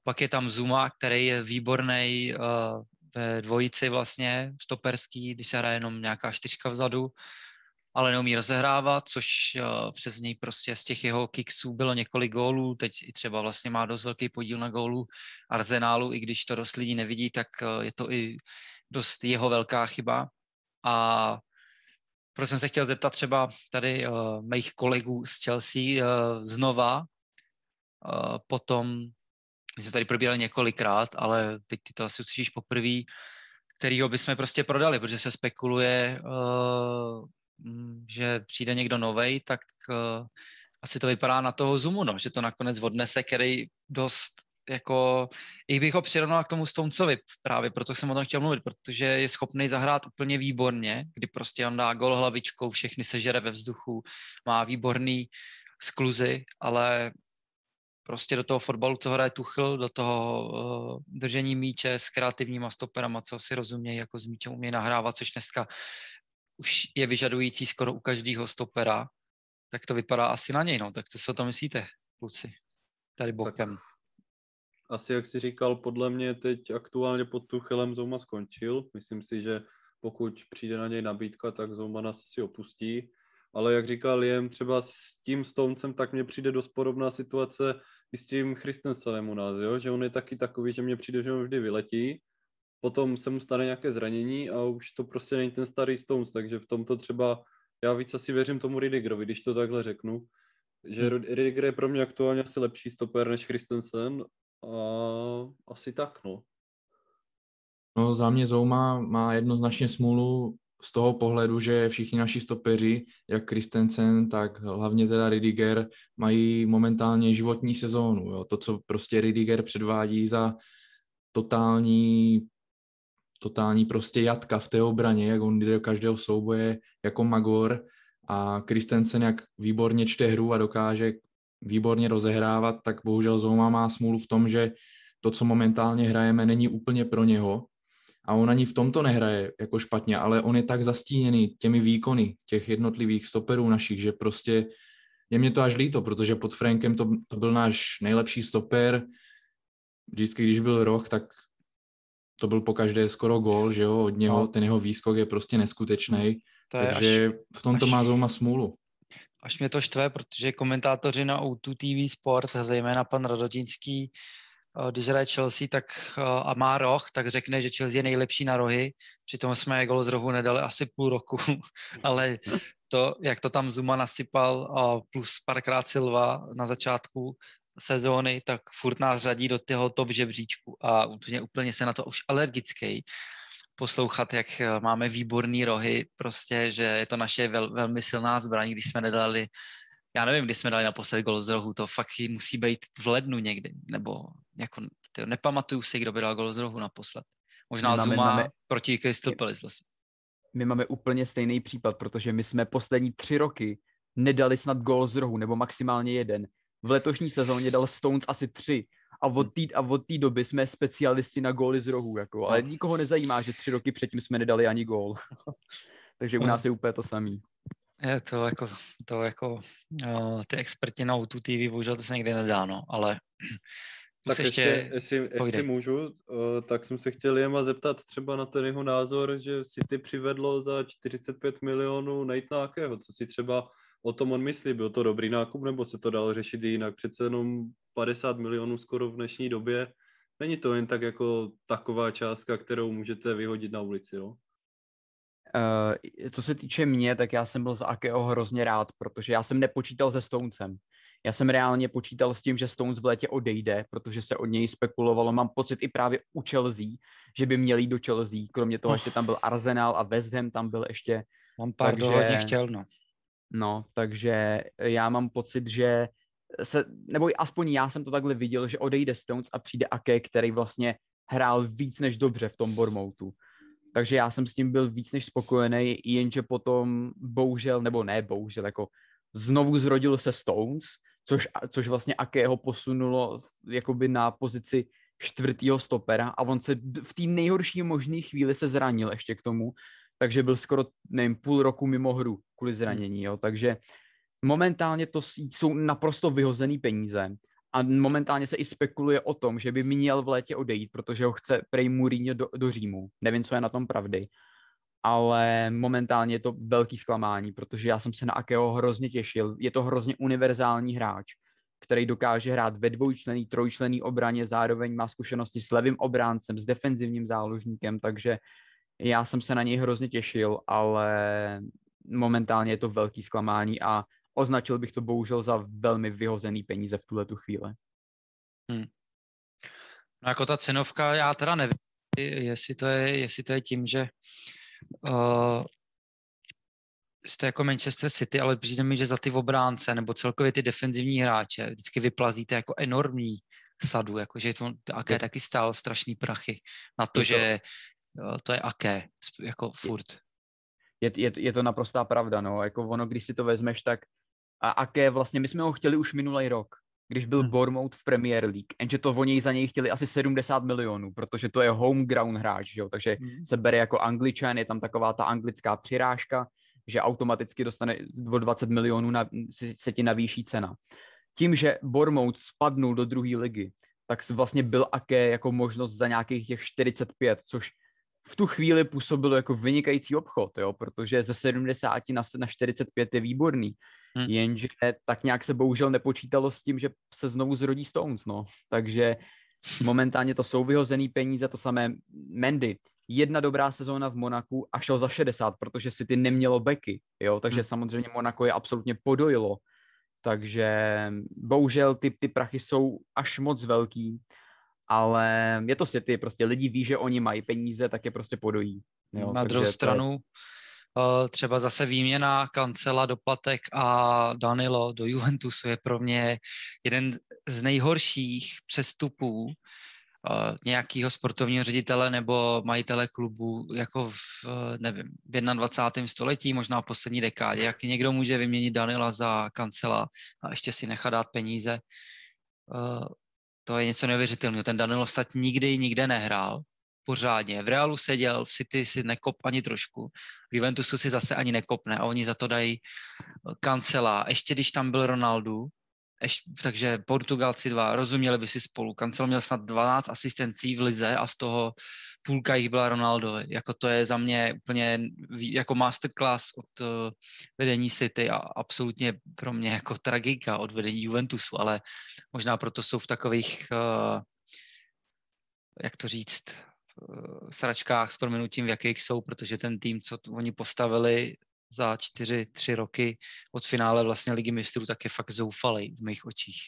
pak je tam Zouma, který je výborný ve dvojici vlastně, stoperský, když se hraje jenom nějaká čtyřka vzadu, ale neumí rozehrávat, což přes něj prostě z těch jeho kicksů bylo několik gólů, teď i třeba vlastně má dost velký podíl na gólu Arsenálu, i když to dost lidí nevidí, tak je to i dost jeho velká chyba. A proto jsem se chtěl zeptat třeba tady mých kolegů z Chelsea znova, potom, my jsme tady probírali několikrát, ale teď ty to asi uslyšíš poprvé, kterýho bychom prostě prodali, protože se spekuluje, že přijde někdo novej, tak asi to vypadá na toho Zoomu, že to nakonec odnese, který dost, jako, i bych ho přirovnal k tomu Stonesovi právě, proto jsem o tom chtěl mluvit, protože je schopný zahrát úplně výborně, kdy prostě on dá gol hlavičkou, všechny sežere ve vzduchu, má výborný skluzy, ale prostě do toho fotbalu, co hraje Tuchel, do toho držení míče s kreativníma stoperama, co si rozumějí, jako s míčem umějí nahrávat, což dneska už je vyžadující skoro u každého stopera, tak to vypadá asi na něj, no. Tak co si o tom myslíte, kluci, tady bokem? Tak, asi jak jsi říkal, podle mě teď aktuálně pod Tuchelem Zouma skončil. Myslím si, že pokud přijde na něj nabídka, tak Zouma nás si opustí. Ale jak říkal Liam, třeba s tím Stonesem, tak mně přijde dost podobná situace i s tím Christensenem u nás, jo? Že on je taky takový, že mně přijde, že on vždy vyletí, potom se mu stane nějaké zranění a už to prostě není ten starý Stones, takže v tomto třeba já víc asi věřím tomu Rüdigerovi, když to takhle řeknu, že Rüdiger je pro mě aktuálně asi lepší stoper než Christensen a asi tak, no. No za mě Zouma má jednoznačně smůlu z toho pohledu, že všichni naši stopeři, jak Christensen, tak hlavně teda Rüdiger, mají momentálně životní sezónu, jo. To, co prostě Rüdiger předvádí za totální totální prostě jatka v té obraně, jak on jde do každého souboje jako magor a Christensen jak výborně čte hru a dokáže výborně rozehrávat, tak bohužel Zouma má smůlu v tom, že to, co momentálně hrajeme, není úplně pro něho a on ani v tomto nehraje jako špatně, ale on je tak zastíněný těmi výkony těch jednotlivých stoperů našich, že prostě je mě to až líto, protože pod Frankem to byl náš nejlepší stoper. Vždycky, když byl roh, tak to byl po každé skoro gól, že jo, od něho, ten jeho výskok je prostě neskutečný, takže v tomto má Zouma smůlu. Až mě to štve, protože komentátoři na O2 TV Sport, zejména pan Radotínský, když hraje Chelsea a má roh, tak řekne, že Chelsea je nejlepší na rohy. Přitom jsme gol z rohu nedali asi půl roku, ale to, jak to tam Zouma nasypal plus párkrát Silva na začátku sezóny, tak furt nás řadí do toho top žebříčku a úplně se na to už alergický poslouchat, jak máme výborný rohy, prostě, že je to naše velmi silná zbraň, když jsme nedali, já nevím, když jsme dali naposled gol z rohu, to fakt musí být v lednu někdy, nebo jako, nepamatuju si, kdo by dal gol z rohu naposled. Možná Zouma proti Crystal Palace. My máme úplně stejný případ, protože my jsme poslední 3 roky nedali snad gol z rohu, nebo maximálně 1. V letošní sezóně dal Stones asi 3 a od té doby jsme specialisti na góly z rohu, jako, ale nikoho nezajímá, že 3 roky předtím jsme nedali ani gól. Takže u nás je úplně to samý. Je to jako ty experti na O2 TV, bohužel to se někdy nedá, no, ale... Tak jestli můžu, tak jsem se chtěl Liama zeptat třeba na ten jeho názor, že City přivedlo za 45 milionů najít na Akého, co si třeba o tom on myslí, byl to dobrý nákup, nebo se to dalo řešit jinak? Přece jenom 50 milionů skoro v dnešní době. Není to jen tak jako taková částka, kterou můžete vyhodit na ulici, jo? Co se týče mě, tak já jsem byl za Akého hrozně rád, protože já jsem nepočítal se Stonesem. Já jsem reálně počítal s tím, že Stones v létě odejde, protože se od něj spekulovalo, mám pocit i právě u Chelsea, že by měl jít do Chelsea, kromě toho ještě tam byl Arsenal a West Ham tam byl ještě. Lampard hodně chtěl, no. No, takže já mám pocit, že se, nebo aspoň já jsem to takhle viděl, že odejde Stones a přijde Aké, který vlastně hrál víc než dobře v tom Bournemouthu. Takže já jsem s tím byl víc než spokojený, jenže potom bohužel, jako znovu zrodil se Stones, což vlastně Aké ho posunulo jakoby na pozici 4. stopera a on se v té nejhorší možné chvíli se zranil ještě k tomu, takže byl skoro, nevím, půl roku mimo hru kvůli zranění, jo. Takže momentálně to jsou naprosto vyhozený peníze a momentálně se i spekuluje o tom, že by měl v létě odejít, protože ho chce prej Mourinho do Římu. Nevím, co je na tom pravdy, ale momentálně je to velký zklamání, protože já jsem se na Akého hrozně těšil. Je to hrozně univerzální hráč, který dokáže hrát ve dvojčlenný, trojčlenný obraně, zároveň má zkušenosti s levým obráncem, s defenzivním záložníkem, takže já jsem se na něj hrozně těšil, ale momentálně je to velký zklamání a označil bych to bohužel za velmi vyhozený peníze v tuhletu chvíli. No jako ta cenovka, já teda nevím, jestli to je tím, že jste jako Manchester City, ale přijde mi, že za ty obránce nebo celkově ty defenzivní hráče vždycky vyplazíte jako enormní sadu, jakože to Aké taky stál strašný prachy na to, že to je Aké, jako furt. Je to naprostá pravda, no, jako ono, když si to vezmeš, tak a Aké vlastně, my jsme ho chtěli už minulý rok, když byl Bournemouth v Premier League, jenže to oni za něj chtěli asi 70 milionů, protože to je home ground hráč, jo, takže se bere jako Angličan, je tam taková ta anglická přirážka, že automaticky dostane o 20 milionů, se ti navýší cena. Tím, že Bournemouth spadnul do druhé ligy, tak vlastně byl Aké jako možnost za nějakých těch 45, což v tu chvíli působilo jako vynikající obchod, jo, protože ze 70 na 45 je výborný, jenže tak nějak se bohužel nepočítalo s tím, že se znovu zrodí Stones, no, takže momentálně to jsou vyhozený peníze, to samé Mendy, 1 dobrá sezóna v Monaku a šel za 60, protože City nemělo beky, jo, takže samozřejmě Monako je absolutně podojilo, takže bohužel ty prachy jsou až moc velký, ale je to City, prostě lidi ví, že oni mají peníze, tak je prostě podojí. Jo, na druhou stranu třeba zase výměna Cancela, doplatek a Danilo do Juventusu je pro mě jeden z nejhorších přestupů nějakého sportovního ředitele nebo majitele klubu jako nevím, v 21. století, možná v poslední dekádě, jak někdo může vyměnit Danila za Cancela a ještě si nechat dát peníze. To je něco neuvěřitelného. Ten Danilo snad nikdy nikde nehrál pořádně. V Realu seděl, v City si nekop ani trošku. V Juventusu si zase ani nekopne a oni za to dají Cancela. Ještě když tam byl Ronaldo, takže Portugalci dva, rozuměli by si spolu. Cancelo měl snad 12 asistencí v lize a z toho půlka jich byla Ronaldo. Jako to je za mě úplně jako masterclass od vedení City a absolutně pro mě jako tragika od vedení Juventusu, ale možná proto jsou v takových, jak to říct, sračkách s prominutím, v jakých jsou, protože ten tým, co oni postavili za 4-3 roky od finále vlastně Ligy mistrů, tak je fakt zoufalej v mých očích.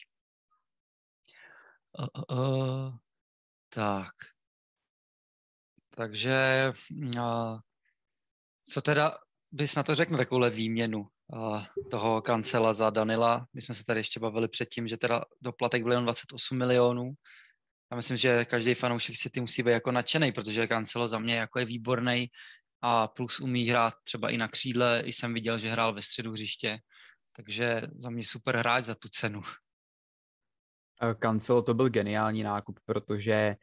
Tak. Takže co teda bys na to řekl, takovouhle výměnu toho Cancela za Danila? My jsme se tady ještě bavili předtím, že teda doplatek byl jen 28 milionů. Já myslím, že každý fanoušek City musí být jako nadšenej, protože Cancelo za mě jako je výborný. A plus umí hrát třeba i na křídle, i jsem viděl, že hrál ve středu hřiště, takže za mě super hráč za tu cenu. Cancelo to byl geniální nákup, protože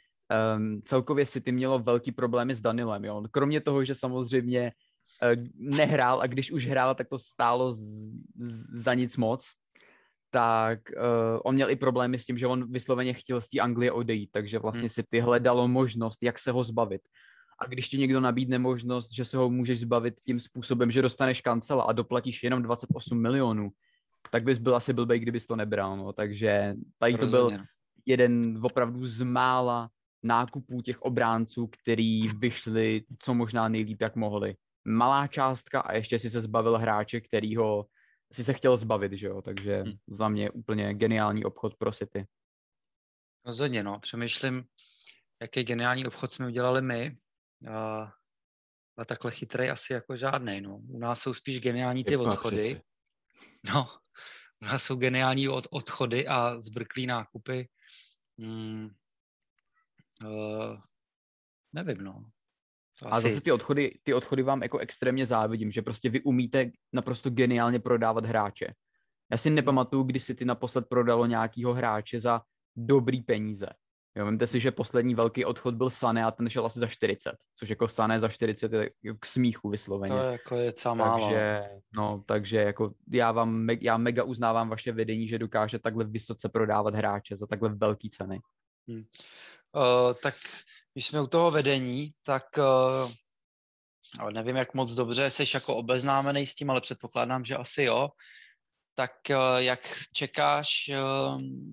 celkově City mělo velký problémy s Danilem. Jo? Kromě toho, že samozřejmě nehrál a když už hrál, tak to stálo za nic moc, tak on měl i problémy s tím, že on vysloveně chtěl z té Anglie odejít, takže vlastně City hledalo možnost, jak se ho zbavit. A když ti někdo nabídne možnost, že se ho můžeš zbavit tím způsobem, že dostaneš Cancela a doplatíš jenom 28 milionů, tak bys byl asi blbej, kdybys to nebral. No. Takže tady to byl jeden opravdu z mála nákupů těch obránců, který vyšli co možná nejlíp, jak mohli. Malá částka a ještě si se zbavil hráče, kterýho si se chtěl zbavit, že jo? Takže za mě úplně geniální obchod pro City. Rozhodně, no. Přemýšlím, jaký geniální obchod jsme udělali my. A takhle chytrej asi jako žádnej, no. U nás jsou spíš geniální ty odchody. No, u nás jsou geniální odchody a zbrklý nákupy. Nevím, no. To a asi zase ty odchody vám jako extrémně závidím, že prostě vy umíte naprosto geniálně prodávat hráče. Já si nepamatuju, kdy si ty naposled prodalo nějakýho hráče za dobrý peníze. Jo, vemte si, že poslední velký odchod byl Sané a ten šel asi za 40, což jako Sané za 40 je k smíchu vysloveně. To jako je camálo. Takže jako já mega uznávám vaše vedení, že dokáže takhle vysoce prodávat hráče za takhle velký ceny. Tak když jsme u toho vedení, tak nevím, jak moc dobře seš jako obeznámený s tím, ale předpokládám, že asi jo. Tak jak čekáš,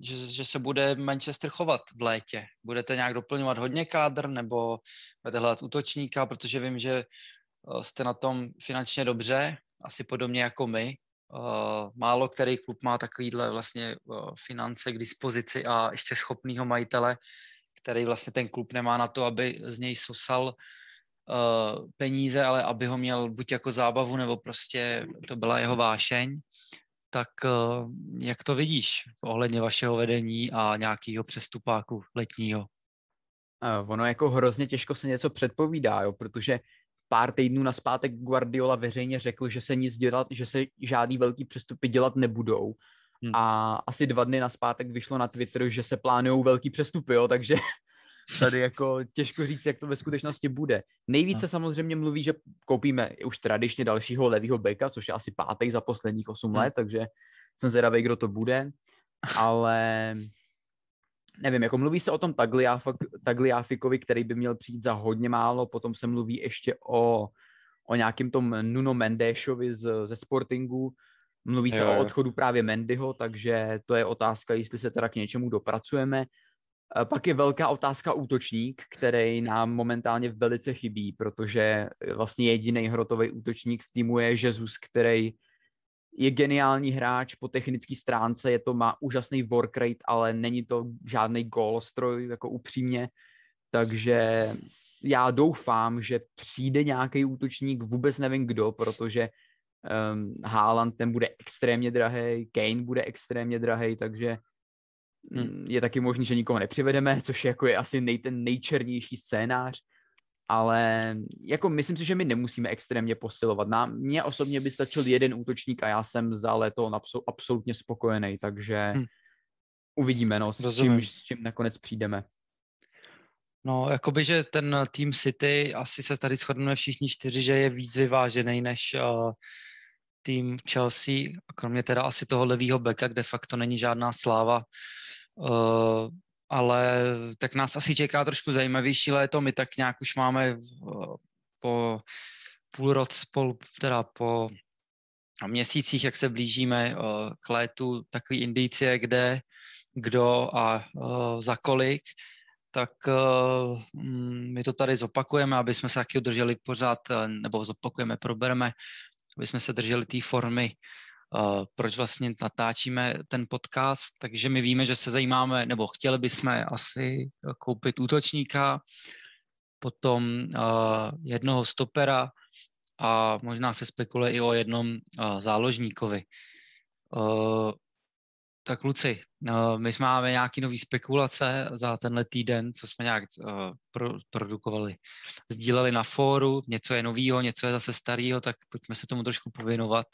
že se bude Manchester chovat v létě? Budete nějak doplňovat hodně kádr nebo budete hledat útočníka, protože vím, že jste na tom finančně dobře, asi podobně jako my. Málo který klub má takovýhle vlastně finance k dispozici a ještě schopnýho majitele, který vlastně ten klub nemá na to, aby z něj sosal peníze, ale aby ho měl buď jako zábavu, nebo prostě to byla jeho vášeň. Tak jak to vidíš ohledně vašeho vedení a nějakého přestupáku letního? Ono jako hrozně těžko se něco předpovídá, jo, protože pár týdnů nazpátek Guardiola veřejně řekl, že se žádný velký přestupy dělat nebudou. A asi 2 dny nazpátek vyšlo na Twitter, že se plánujou velký přestupy, jo, takže tady jako těžko říct, jak to ve skutečnosti bude. Nejvíce samozřejmě mluví, že koupíme už tradičně dalšího levýho beka, což je asi 5. za posledních 8 let, takže jsem zvědavý, kdo to bude. Ale nevím, jako mluví se o tom Tagliafikovi, který by měl přijít za hodně málo, potom se mluví ještě o nějakým tom Nuno Mendéšovi ze Sportingu, mluví se o odchodu právě Mendyho, takže to je otázka, jestli se teda k něčemu dopracujeme. Pak je velká otázka útočník, který nám momentálně velice chybí, protože vlastně jediný hrotový útočník v týmu je Jesus, který je geniální hráč po technické stránce, má úžasný work rate, ale není to žádný gólostroj, jako upřímně. Takže já doufám, že přijde nějaký útočník, vůbec nevím kdo, protože Haaland ten bude extrémně drahej, Kane bude extrémně drahej, takže Je taky možný, že nikoho nepřivedeme, což jako je asi ten nejčernější scénář, ale jako myslím si, že my nemusíme extrémně posilovat. Mně osobně by stačil jeden útočník a já jsem za léto absolutně spokojený, takže uvidíme, no, s čím nakonec přijdeme. No, jakoby, že ten tým City, asi se tady shodneme všichni čtyři, že je víc vyvážený než tým Chelsea, kromě teda asi toho levýho beka, kde fakt to není žádná sláva, ale tak nás asi čeká trošku zajímavější léto, my tak nějak už máme po po měsících, jak se blížíme k létu, takový indicie, kde, kdo a za kolik, tak my to tady zopakujeme, aby jsme se taky udrželi pořád, nebo zopakujeme, probereme, aby jsme se drželi té formy, proč vlastně natáčíme ten podcast. Takže my víme, že se zajímáme, nebo chtěli bychom asi koupit útočníka, potom jednoho stopera a možná se spekuluje i o jednom záložníkovi. Tak kluci, my máme nějaký nový spekulace za tenhle týden, co jsme nějak produkovali. Sdíleli na fóru, něco je novýho, něco je zase starýho, tak pojďme se tomu trošku pověnovat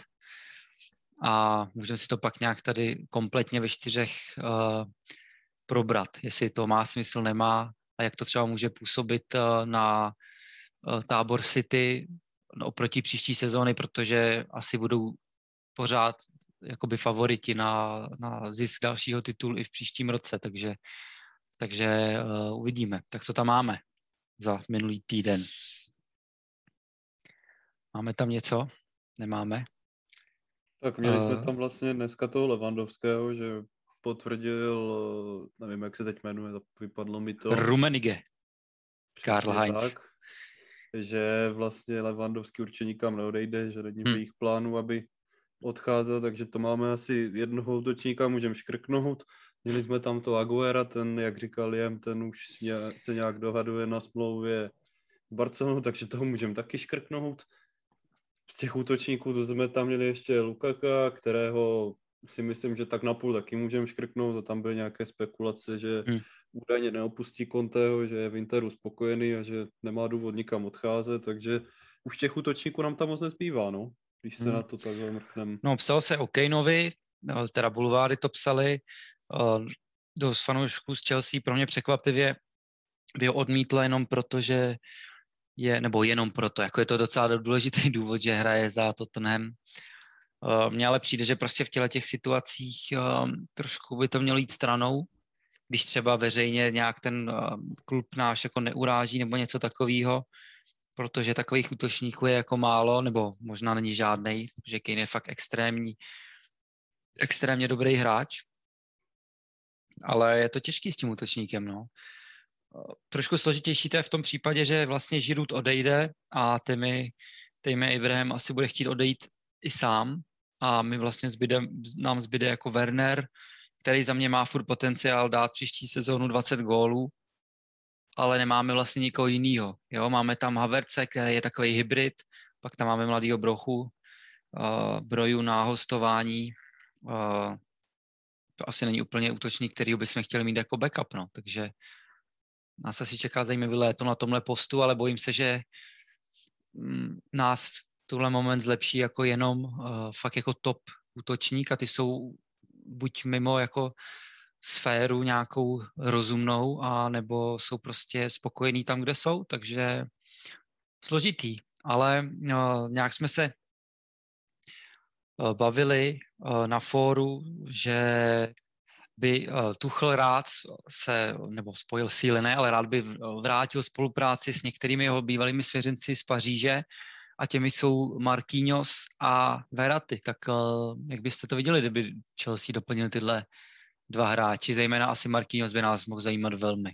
a můžeme si to pak nějak tady kompletně ve čtyřech probrat, jestli to má smysl, nemá a jak to třeba může působit na tábor City oproti příští sezóny, protože asi budou pořád jakoby favoriti na zisk dalšího titulu i v příštím roce, takže uvidíme. Tak co tam máme za minulý týden? Máme tam něco? Nemáme? Tak měli jsme tam vlastně dneska toho Lewandowského, že potvrdil, nevím, jak se teď jmenuje, vypadlo mi to. Rummenigge. Karl-Heinz. Tak, že vlastně Lewandowský určitě nikam neodejde, že není v jejich plánu, aby odcházet, takže to máme asi jednoho útočníka, můžeme škrknout. Měli jsme tam to Agüera, ten, jak říkal Liam, ten už se nějak dohaduje na smlouvě s Barcelonou, takže toho můžeme taky škrknout. Z těch útočníků to jsme tam měli ještě Lukaka, kterého si myslím, že tak napůl taky můžeme škrknout, a tam byly nějaké spekulace, že údajně neopustí Conteho, že je v Interu spokojený a že nemá důvod nikam odcházet, takže už těch útočníků nám tam moc nezbývá, no. Když se na to tak zamrkneme. No, psal se o Kaneovi, teda bulváry to psali, dost fanoušků z Chelsea pro mě překvapivě by ho odmítla jenom proto, že je, nebo jenom proto, jako je to docela důležitý důvod, že hraje za Tottenham. Mně ale přijde, že prostě v těch situacích trošku by to mělo jít stranou, když třeba veřejně nějak ten klub náš jako neuráží nebo něco takového, protože takových útočníků je jako málo, nebo možná není žádnej, protože Kane je fakt extrémně dobrý hráč, ale je to těžký s tím útočníkem, no. Trošku složitější to je v tom případě, že vlastně Giroud odejde a Tammy Abraham asi bude chtít odejít i sám a my vlastně nám zbyde jako Werner, který za mě má furt potenciál dát příští sezónu 20 gólů, ale nemáme vlastně nikoho jinýho. Jo? Máme tam Havertze, který je takový hybrid, pak tam máme mladýho Brochu, Broju na hostování. To asi není úplně útočník, kterýho bychom chtěli mít jako backup, no. Takže nás asi čeká zajímavé léto na tomhle postu, ale bojím se, že nás v tuhle moment zlepší jako jenom fakt jako top útočník a ty jsou buď mimo jako sféru nějakou rozumnou a nebo jsou prostě spokojení tam, kde jsou, takže složitý, ale nějak jsme se bavili na fóru, že by Tuchel rád se, nebo spojil síly, ne, ale rád by vrátil spolupráci s některými jeho bývalými svěřenci z Paříže a těmi jsou Marquinhos a Verratti, tak jak byste to viděli, kdyby Chelsea doplnil tyhle dva hráči, zejména asi Marquinhos by nás mohl zajímat velmi.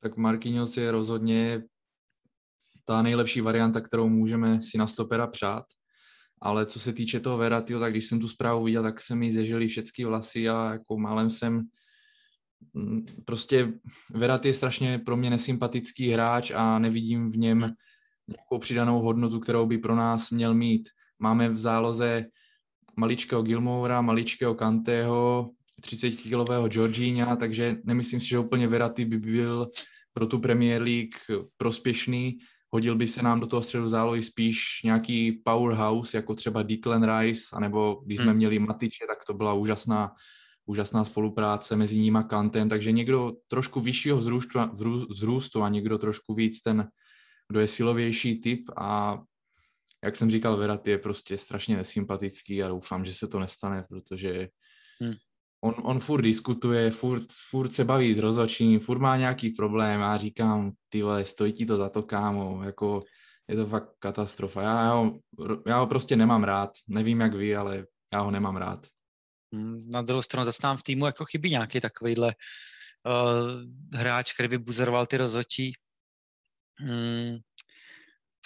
Tak Marquinhos je rozhodně ta nejlepší varianta, kterou můžeme si na stopera přát, ale co se týče toho Verrattiho, tak když jsem tu zprávu viděl, tak se mi zežily všechny vlasy a jako málem jsem prostě Verratti je strašně pro mě nesympatický hráč a nevidím v něm nějakou přidanou hodnotu, kterou by pro nás měl mít. Máme v záloze maličkého Gilmoura, maličkého Kanteho, 30-kilového Jorginha, takže nemyslím si, že úplně Verratti by byl pro tu Premier League prospěšný. Hodil by se nám do toho středu zálohy spíš nějaký powerhouse, jako třeba Declan Rice, anebo když jsme měli Matiče, tak to byla úžasná spolupráce mezi ním a Kantem, takže někdo trošku vyššího vzrůstu a někdo trošku víc ten, kdo je silovější typ a jak jsem říkal, Verratti je prostě strašně nesympatický a doufám, že se to nestane, protože on furt diskutuje, furt se baví s rozhodčím, furt má nějaký problém a říkám, ty vole, stojí ti to za to, kámo, jako je to fakt katastrofa. Já ho prostě nemám rád, nevím jak vy, ale já ho nemám rád. Na druhou stranu zase nám v týmu jako chybí nějaký takovýhle hráč, který by buzoroval ty rozhodčí.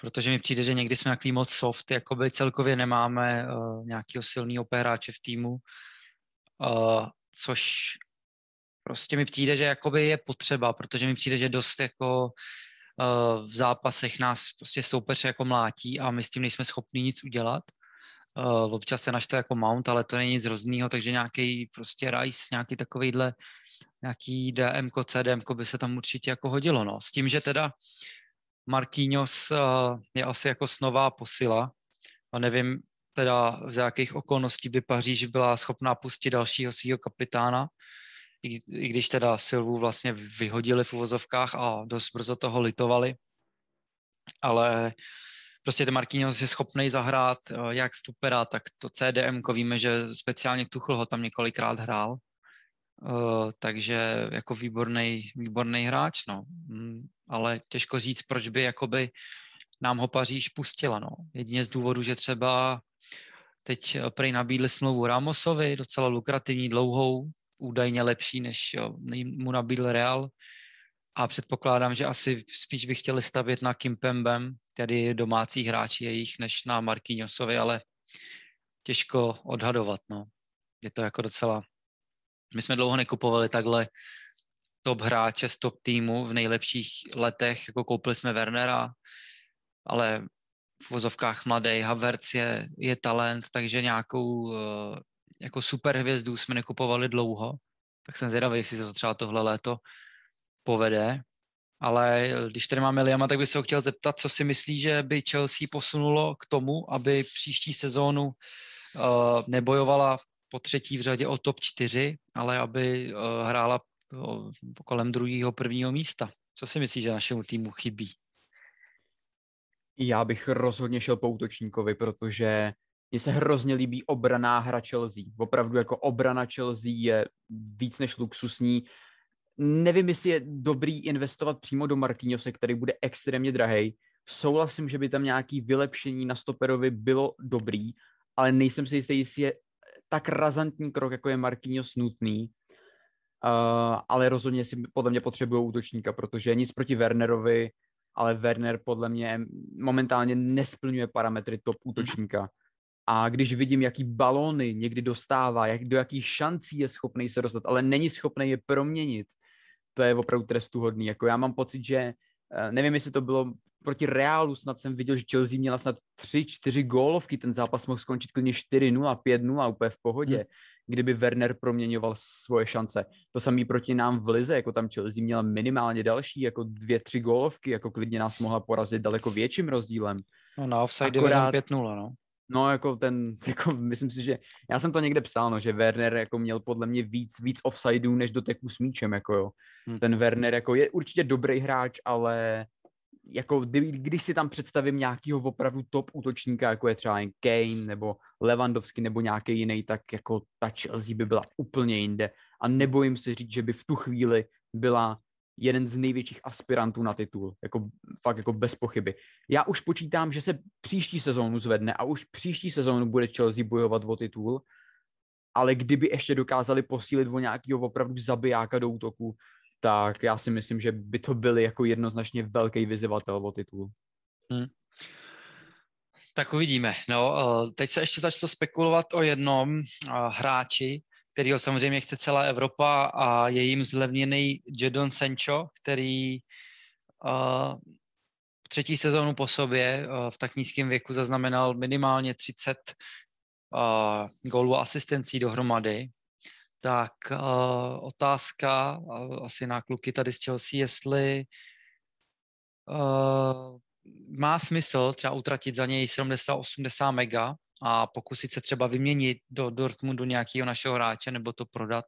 Protože mi přijde, že někdy jsme nějaký moc soft, jakoby celkově nemáme nějakého silného hráče v týmu, což prostě mi přijde, že jakoby je potřeba, protože mi přijde, že dost jako v zápasech nás prostě soupeř jako mlátí a my s tím nejsme schopní nic udělat. Občas se naštve jako Mount, ale to není nic hroznýho, takže nějaký prostě Rice, nějaký takovejhle, nějaký DMko, CDMko by se tam určitě jako hodilo, no. S tím, že teda Marquinhos je asi jako snová posila a nevím teda z jakých okolností by Paříž byla schopná pustit dalšího svého kapitána, i když teda Silvu vlastně vyhodili v uvozovkách a dost brzo toho litovali, ale prostě ten Marquinhos je schopný zahrát jak stopera, tak to CDM-ko víme, že speciálně Tuchel ho tam několikrát hrál, takže jako výborný hráč, no. Ale těžko říct, proč by jakoby nám ho Paříž pustila, no. Jedině z důvodu, že třeba teď prej nabídli smlouvu Ramosovi, docela lukrativní, dlouhou, údajně lepší, než mu nabídl Real. A předpokládám, že asi spíš by chtěli stavět na Kimpembem, tedy domácí hráči jejich, než na Marquinhosovi, ale těžko odhadovat, no. Je to jako docela... My jsme dlouho nekupovali takhle top hráče z top týmu v nejlepších letech, jako koupili jsme Wernera, ale v vozovkách mladý Havertz je talent, takže nějakou jako superhvězdu jsme nekupovali dlouho, tak jsem zvědavý, jestli se to třeba tohle léto povede, ale když tady máme Liama, tak bych se ho chtěl zeptat, co si myslí, že by Chelsea posunulo k tomu, aby příští sezónu nebojovala po třetí v řadě o top 4, ale aby hrála kolem prvního místa. Co si myslíš, že našemu týmu chybí? Já bych rozhodně šel po útočníkovi, protože mně se hrozně líbí obraná hra Chelsea. Opravdu jako obrana Chelsea je víc než luxusní. Nevím, jestli je dobrý investovat přímo do Marquinhose, který bude extrémně drahej. Souhlasím, že by tam nějaké vylepšení na stoperovi bylo dobrý, ale nejsem si jistý, jestli je tak razantní krok, jako je Marquinhos nutný, ale rozhodně si podle mě potřebují útočníka, protože nic proti Wernerovi, ale Werner podle mě momentálně nesplňuje parametry top útočníka. A když vidím, jaký balóny někdy dostává, do jakých šancí je schopný se dostat, ale není schopný je proměnit, to je opravdu trestuhodný. Jako já mám pocit, že nevím, jestli to bylo proti Realu, snad jsem viděl, že Chelsea měla snad 3-4 gólovky, ten zápas mohl skončit klidně 4-0, 5-0, úplně v pohodě, kdyby Werner proměňoval svoje šance. To samý proti nám v lize, jako tam Chelsea měla minimálně další, jako 2-3 gólovky, jako klidně nás mohla porazit daleko větším rozdílem. No na offside akorát... 5-0, no. No, jako ten, jako myslím si, že já jsem to někde psal, no, že Werner jako měl podle mě víc offsideů, než doteků s míčem, jako jo. Ten Werner jako je určitě dobrý hráč, ale jako když si tam představím nějakýho opravdu top útočníka, jako je třeba Kane nebo Lewandowski nebo nějaký jiný, tak jako ta Chelsea by byla úplně jinde a nebojím se říct, že by v tu chvíli byla jeden z největších aspirantů na titul, jako fakt jako bez pochyby. Já už počítám, že se příští sezónu zvedne a už příští sezónu bude Chelsea bojovat o titul, ale kdyby ještě dokázali posílit o nějakého opravdu zabijáka do útoku, tak já si myslím, že by to byl jako jednoznačně velký vyzývatel o titul. Tak uvidíme. No, teď se ještě začalo spekulovat o jednom hráči, kterýho samozřejmě chce celá Evropa a je jim zlevněný Jadon Sancho, který třetí sezónu po sobě v tak nízkém věku zaznamenal minimálně 30 gólů a asistencí dohromady. Tak otázka asi na kluky tady z Chelsea, jestli má smysl třeba utratit za něj 70-80 mega a pokusit se třeba vyměnit do Dortmundu nějakého našeho hráče nebo to prodat.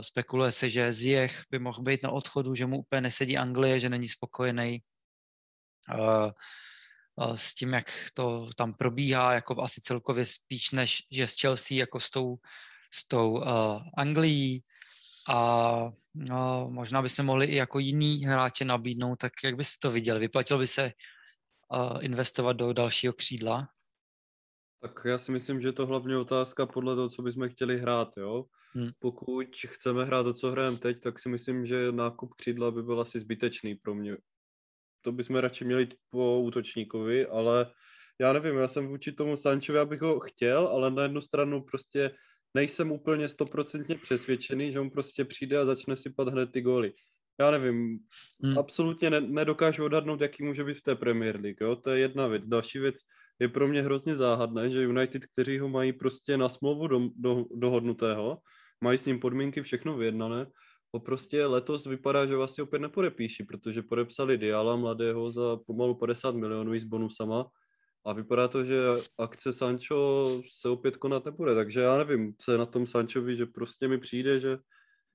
Spekuluje se, že Ziyech by mohl být na odchodu, že mu úplně nesedí Anglie, že není spokojený s tím, jak to tam probíhá, jako asi celkově spíš než že s Chelsea, jako s tou Anglií. A možná by se mohli i jako jiní hráče nabídnout, tak jak byste to viděli? Vyplatil by se investovat do dalšího křídla? Tak já si myslím, že to hlavně otázka podle toho, co bychom chtěli hrát. Jo? Pokud chceme hrát to, co hrajeme teď, tak si myslím, že nákup křídla by byl asi zbytečný pro mě. To bychom radši měli po útočníkovi, ale já nevím, já jsem vůči tomu Sanchovi, abych ho chtěl, ale na jednu stranu prostě nejsem úplně 100% přesvědčený, že on prostě přijde a začne sypat hned ty góly. Já nevím, absolutně nedokážu odhadnout, jaký může být v té Premier League, jo? To je jedna věc. Další věc je pro mě hrozně záhadné, že United, kteří ho mají prostě na smlouvu dohodnutého, mají s ním podmínky všechno vyjednané, ho prostě letos vypadá, že ho asi opět nepodepíší, protože podepsali Diala mladého za pomalu 50 milionů i s bonusama a vypadá to, že akce Sancho se opět konat nebude, takže já nevím, co je na tom Sanchovi, že prostě mi přijde, že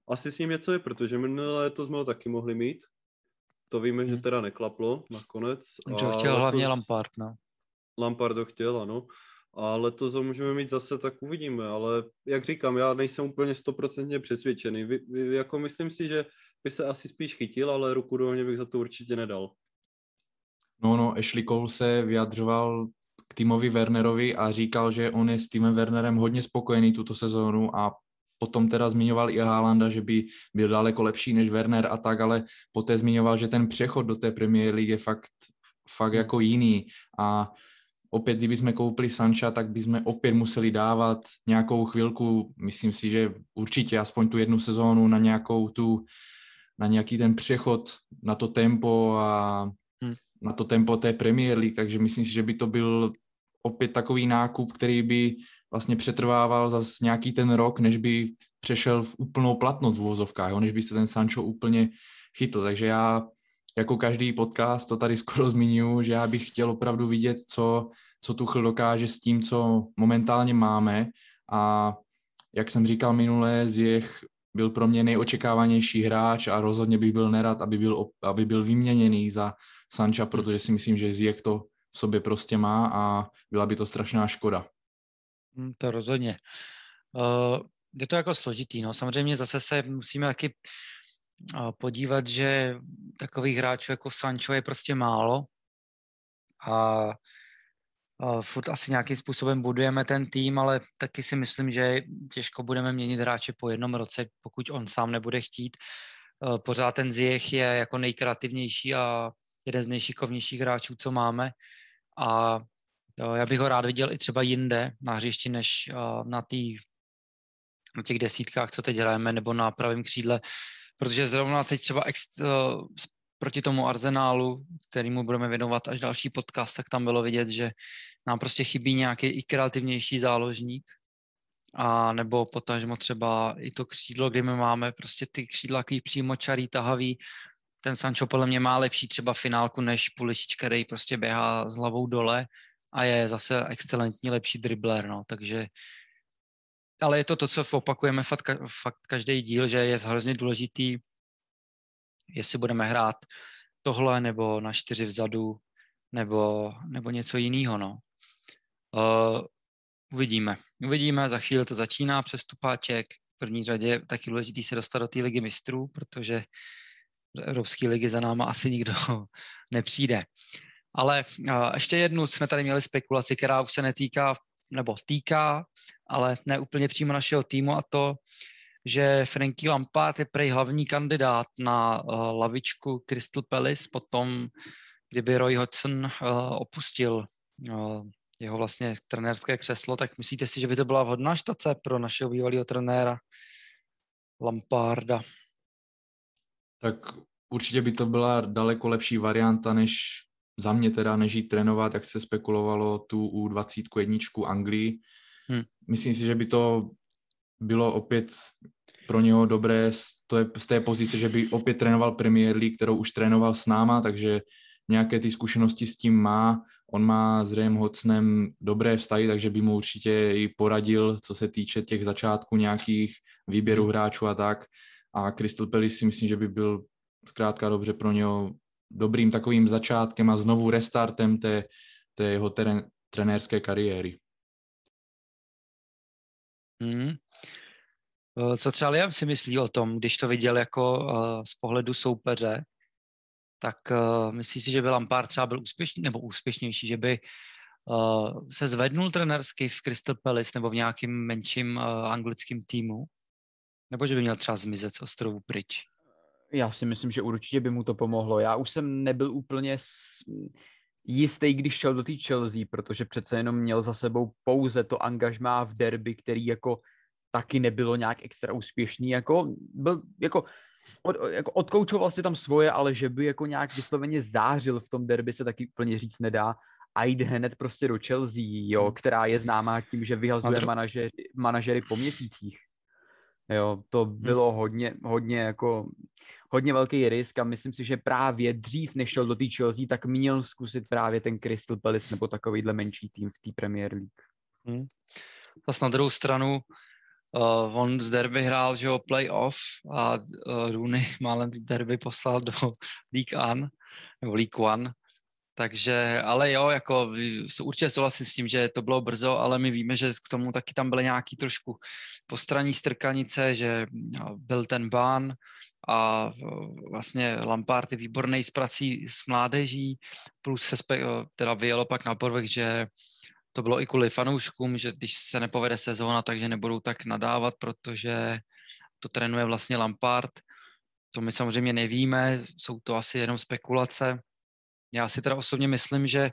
asi s ním něco je, protože minulé léto jsme ho taky mohli mít, to víme, že teda neklaplo nakonec. Že ho chtěl letos hlavně Lampard, no. Lampard ho chtěl, ano. A letos ho můžeme mít zase, tak uvidíme, ale jak říkám, já nejsem úplně 100% přesvědčený. Jako myslím si, že by se asi spíš chytil, ale ruku do ohně bych za to určitě nedal. No, Ashley Cole se vyjadřoval k Timovi Wernerovi a říkal, že on je s Timem Wernerem hodně spokojený tuto sezónu a potom teda zmiňoval i Haalanda, že by byl daleko lepší než Werner a tak, ale poté zmiňoval, že ten přechod do té Premier League je fakt jako jiný a opět, kdyby jsme koupili Sancha, tak bychom opět museli dávat nějakou chvilku, myslím si, že určitě aspoň tu jednu sezónu na nějakou na nějaký ten přechod, na to tempo a na to tempo té Premier League, takže myslím si, že by to byl opět takový nákup, který by vlastně přetrvával zase nějaký ten rok, než by přešel v úplnou platnost v uvozovkách, než by se ten Sancho úplně chytl, takže já jako každý podcast, to tady skoro zmiňuji, že já bych chtěl opravdu vidět, co Tuchel dokáže s tím, co momentálně máme. A jak jsem říkal minule, Ziyech byl pro mě nejočekávanější hráč a rozhodně bych byl nerad, aby byl vyměněný za Sancha, protože si myslím, že Ziyech to v sobě prostě má a byla by to strašná škoda. To rozhodně. Je to jako složitý. No. Samozřejmě zase se musíme taky podívat, že takových hráčů jako Sancho je prostě málo a furt asi nějakým způsobem budujeme ten tým, ale taky si myslím, že těžko budeme měnit hráče po jednom roce, pokud on sám nebude chtít. Pořád ten Ziyech je jako nejkreativnější a jeden z nejšikovnějších hráčů, co máme a já bych ho rád viděl i třeba jinde na hřišti, než na těch desítkách, co teď hrajeme, nebo na pravém křídle. Protože zrovna teď třeba proti tomu Arsenálu, kterému budeme věnovat až další podcast, tak tam bylo vidět, že nám prostě chybí nějaký i kreativnější záložník a nebo potažmo třeba i to křídlo, kde my máme prostě ty křídla takový přímočarý, tahavý. Ten Sancho podle mě má lepší třeba finálku než Pulisic, který prostě běhá s hlavou dole a je zase excelentní lepší dribler, no, takže ale je to, co opakujeme fakt každý díl, že je hrozně důležitý, jestli budeme hrát tohle, nebo na 4 vzadu, nebo něco jiného. No. Uvidíme, za chvíli to začíná přes tupáček. V první řadě je taky důležitý se dostat do té ligy mistrů, protože Evropské ligy za náma asi nikdo nepřijde. Ale ještě jednu jsme tady měli spekulaci, která už se týká, ale ne úplně přímo našeho týmu a to, že Frankie Lampard je prej hlavní kandidát na lavičku Crystal Palace potom, kdyby Roy Hodgson opustil jeho vlastně trenérské křeslo, tak myslíte si, že by to byla vhodná štace pro našeho bývalého trenéra Lamparda? Tak určitě by to byla daleko lepší varianta, než jít trénovat, jak se spekulovalo, tu U21 Anglii. Myslím si, že by to bylo opět pro něho dobré z té pozice, že by opět trénoval Premier League, kterou už trénoval s náma, takže nějaké ty zkušenosti s tím má. On má s Rayem Hodgsonem dobré vztahy, takže by mu určitě i poradil, co se týče těch začátků nějakých výběrů hráčů a tak. A Crystal Palace si myslím, že by byl zkrátka dobře pro něho dobrým takovým začátkem a znovu restartem té jeho trenérské kariéry. Co třeba Liam si myslí o tom, když to viděl jako z pohledu soupeře, tak myslí si, že by Lampard třeba byl úspěšný, nebo úspěšnější, že by se zvednul trenérsky v Crystal Palace nebo v nějakým menším anglickým týmu? Nebo že by měl třeba zmizet z ostrovu pryč? Já si myslím, že určitě by mu to pomohlo. Já už jsem nebyl úplně jistý, když šel do té Chelsea, protože přece jenom měl za sebou pouze to angažmá v derby, který jako taky nebylo nějak extra úspěšný. Odkoučoval si tam svoje, ale že by jako nějak vysloveně zářil v tom derby, se taky úplně říct nedá. A jít hned prostě do Chelsea, jo, která je známá tím, že vyhazuje manažery po měsících. Jo, to bylo hodně velký risk a myslím si, že právě dřív než šel do té Chelsea, tak měl zkusit právě ten Crystal Palace nebo takovýhle menší tým v té Premier League. Vlastně na druhou stranu on z derby hrál, že jo, playoff a Rooney málem derby poslal do League One, takže, ale jo, jako určitě souhlasím s tím, že to bylo brzo, ale my víme, že k tomu taky tam byly nějaký trošku postranní strkanice, že byl ten bán a vlastně Lampard je výborný s prací s mládeží, plus se teda vyjelo pak na povrch, že to bylo i kvůli fanouškům, že když se nepovede sezóna, takže nebudou tak nadávat, protože to trénuje vlastně Lampard. To my samozřejmě nevíme, jsou to asi jenom spekulace. Já si teda osobně myslím, že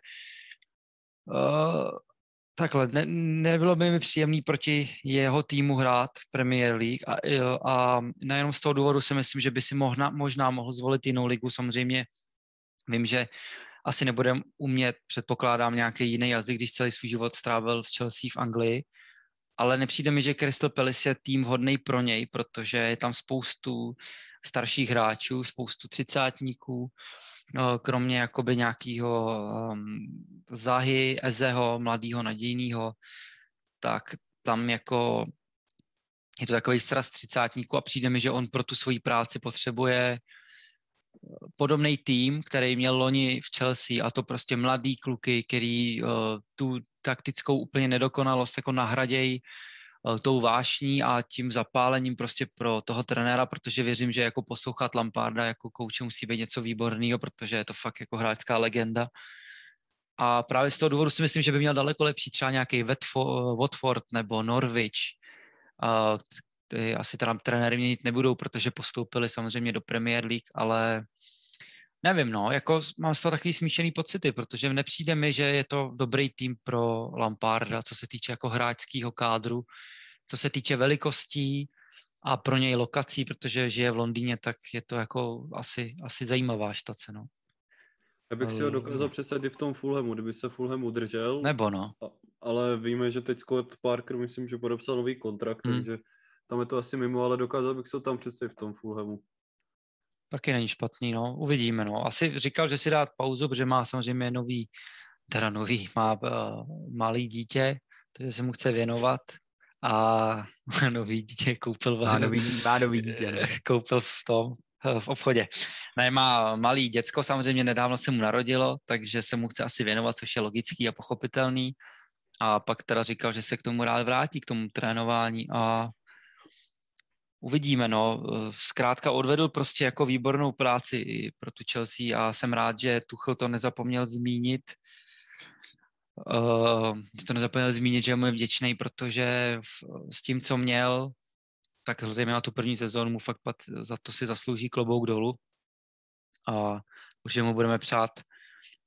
takhle, nebylo by mi příjemný proti jeho týmu hrát v Premier League a nejenom z toho důvodu si myslím, že by si možná mohl zvolit jinou ligu. Samozřejmě vím, že asi nebudem umět, předpokládám, nějaký jiný jazyk, když celý svůj život strávil v Chelsea v Anglii, ale nepřijde mi, že Crystal Palace je tým hodnej pro něj, protože je tam spoustu starších hráčů, spoustu třicátníků, kromě jakoby nějakého Zahy, Ezeho, mladýho, nadějnýho, tak tam jako je to takový sraz třicátníků a přijde mi, že on pro tu svoji práci potřebuje podobný tým, který měl loni v Chelsea, a to prostě mladý kluky, který tu taktickou úplně nedokonalost jako nahradějí tou vášní a tím zapálením prostě pro toho trenéra, protože věřím, že jako poslouchat Lamparda jako kouče musí být něco výborného, protože je to fakt jako hráčská legenda. A právě z toho důvodu si myslím, že by měl daleko lepší třeba nějaký Watford nebo Norwich. Ty asi tam trenéry měnit nebudou, protože postoupili samozřejmě do Premier League, ale nevím, no, jako mám z toho takový smíšený pocity, protože nepřijde mi, že je to dobrý tým pro Lamparda, co se týče jako hráčského kádru, co se týče velikostí a pro něj lokací, protože žije v Londýně, tak je to jako asi zajímavá štace, no. Já bych si ho dokázal představit i v tom Fulhamu, kdyby se Fulham udržel. Nebo no. Ale víme, že teď Scott Parker, myslím, že podepsal nový kontrakt, takže tam je to asi mimo, ale dokázal bych se tam představit v tom Fulhamu. Taky není špatný, no, uvidíme, no. Asi říkal, že si dá pauzu, protože má samozřejmě malý dítě, takže se mu chce věnovat a nový dítě koupil koupil v obchodě. Ne, má malý děcko, samozřejmě nedávno se mu narodilo, takže se mu chce asi věnovat, což je logický a pochopitelný. A pak teda říkal, že se k tomu rád vrátí, k tomu trénování a uvidíme, no. Zkrátka odvedl prostě jako výbornou práci pro tu Chelsea a jsem rád, že Tuchel to nezapomněl zmínit. Že mu je vděčný, protože s tím, co měl, tak zejména tu první sezónu mu fakt za to si zaslouží klobouk dolů. A určitě mu budeme přát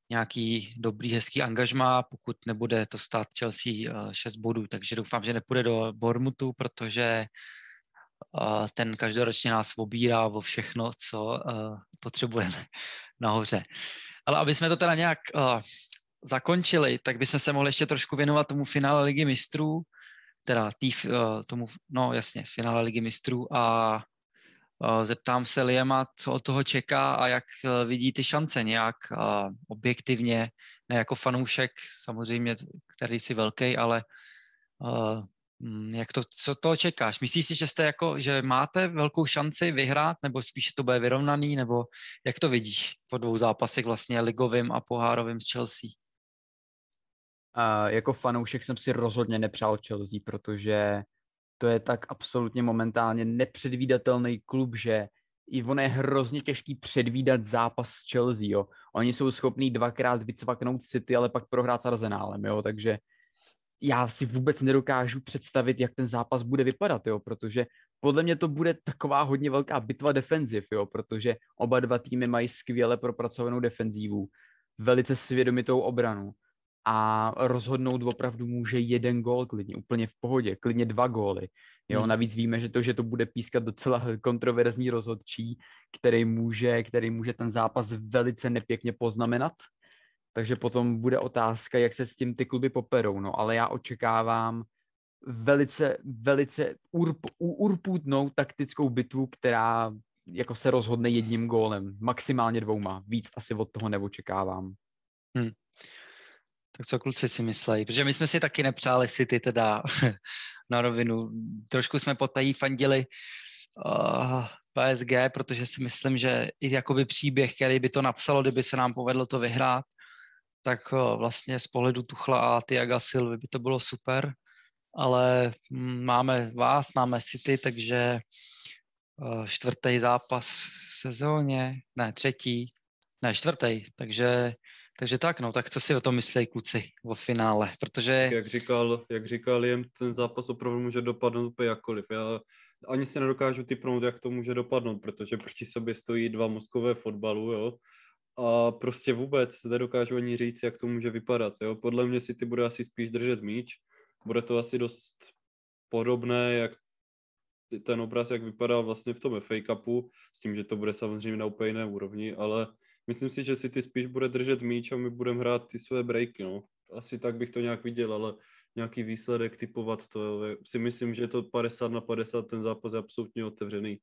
nějaký dobrý, hezký angažmá, pokud nebude to stát Chelsea 6 bodů. Takže doufám, že nepůjde do Bournemouthu, protože ten každoročně nás obírá o všechno, co potřebujeme nahoře. Ale aby jsme to teda nějak zakončili, tak bychom se mohli ještě trošku věnovat tomu finále Ligy mistrů, teda finále Ligy mistrů a zeptám se Liama, co od toho čeká a jak vidí ty šance nějak objektivně, ne jako fanoušek, samozřejmě, který jsi velký, ale co toho čekáš? Myslíš si, že jste jako, že máte velkou šanci vyhrát, nebo spíš to bude vyrovnaný, nebo jak to vidíš po dvou zápasech vlastně ligovým a pohárovým s Chelsea? Jako fanoušek jsem si rozhodně nepřál Chelsea, protože to je tak absolutně momentálně nepředvídatelný klub, že i ono je hrozně těžký předvídat zápas s Chelsea, jo. Oni jsou schopní dvakrát vycvaknout City, ale pak prohrát s Arsenálem, jo, takže já si vůbec nedokážu představit, jak ten zápas bude vypadat, jo, protože podle mě to bude taková hodně velká bitva defenziv, jo, protože oba dva týmy mají skvěle propracovanou defenzívu, velice svědomitou obranu a rozhodnout opravdu může jeden gól klidně, úplně v pohodě, klidně dva góly, jo, navíc víme, že to bude pískat docela kontroverzní rozhodčí, který může ten zápas velice nepěkně poznamenat. Takže potom bude otázka, jak se s tím ty kluby poperou, no, ale já očekávám velice, velice urputnou taktickou bitvu, která jako se rozhodne jedním gólem, maximálně dvouma, víc asi od toho neočekávám. Tak co kluci si myslejí, protože my jsme si taky nepřáli City teda na rovinu, trošku jsme potají fandili PSG, protože si myslím, že i jakoby příběh, který by to napsalo, kdyby se nám povedlo to vyhrát, tak vlastně z pohledu Tuchla a Thiaga Silvy by to bylo super, ale máme vás, máme City, takže čtvrtý zápas v sezóně, čtvrtý, takže tak, no, tak co si o tom myslí kluci o finále, protože... Jak říkal Liam, ten zápas opravdu může dopadnout úplně jakkoliv, já ani se nedokážu typnout, jak to může dopadnout, protože proti sobě stojí dva mozkové fotbalu, jo, a prostě vůbec nedokážu ani říct, jak to může vypadat, jo. Podle mě City bude asi spíš držet míč. Bude to asi dost podobné, jak ten obraz, jak vypadal vlastně v tom FA Cupu, s tím, že to bude samozřejmě na úplně jiné úrovni, ale myslím si, že City spíš bude držet míč a my budeme hrát ty své breaky, no. Asi tak bych to nějak viděl, ale nějaký výsledek typovat to, jo. Si myslím, že to 50-50, ten zápas je absolutně otevřený.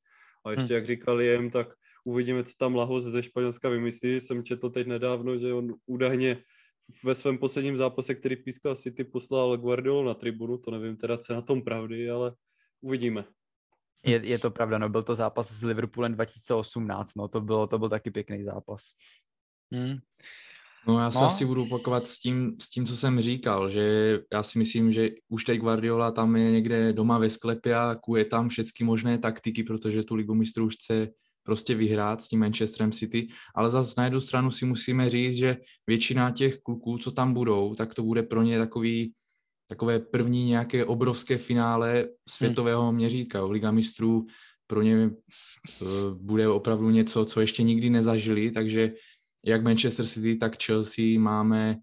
A ještě jak říkal Liam, tak uvidíme, co tam Lahos ze Španělska vymyslí. Jsem četl teď nedávno, že on údajně ve svém posledním zápase, který pískal City, poslal Guardiolu na tribunu. To nevím teda, co je na tom pravdy, ale uvidíme. Je to pravda, no, byl to zápas s Liverpoolem 2018, no, to byl taky pěkný zápas. No, já se asi budu opakovat s tím, co jsem říkal, že já si myslím, že už teď Guardiola tam je někde doma ve sklepě a kuje tam všechny možné taktiky, protože tu Ligu mistrů už chce prostě vyhrát s tím Manchesterem City, ale zase na jednu stranu si musíme říct, že většina těch kluků, co tam budou, tak to bude pro ně takové první nějaké obrovské finále světového měřítka. Liga mistrů pro ně bude opravdu něco, co ještě nikdy nezažili, takže jak Manchester City, tak Chelsea máme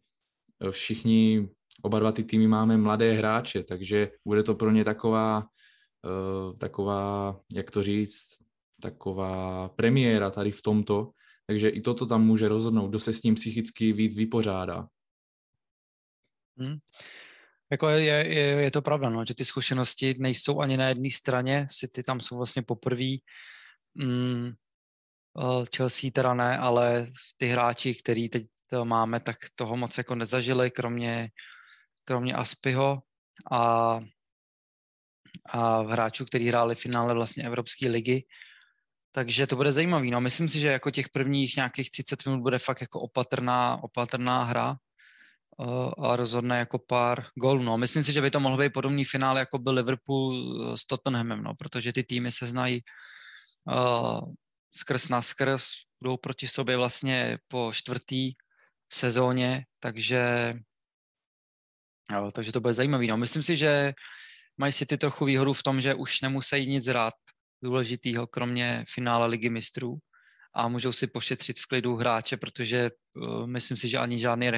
všichni, oba dva ty týmy máme mladé hráče, takže bude to pro ně taková, jak to říct, taková premiéra tady v tomto, takže i toto tam může rozhodnout, kdo se s ním psychicky víc vypořádá. Jako je to pravda, no, že ty zkušenosti nejsou ani na jedné straně, City tam jsou vlastně poprví, Chelsea teda ne, ale ty hráči, který teď máme, tak toho moc jako nezažili, kromě Aspyho a hráčů, kteří hráli v finále vlastně Evropské ligy. Takže to bude zajímavý. No, myslím si, že jako těch prvních nějakých 30 minut bude fakt jako opatrná hra a rozhodne jako pár gólů. No, myslím si, že by to mohlo být podobný finále, jako byl Liverpool s Tottenhamem, no, protože ty týmy se znají skrz na skrz, budou proti sobě vlastně po čtvrtý v sezóně, takže to bude zajímavý. No, myslím si, že mají City trochu výhodu v tom, že už nemusí nic hrát důležitýho, kromě finále Ligy mistrů, a můžou si pošetřit v klidu hráče, protože myslím si, že ani žádný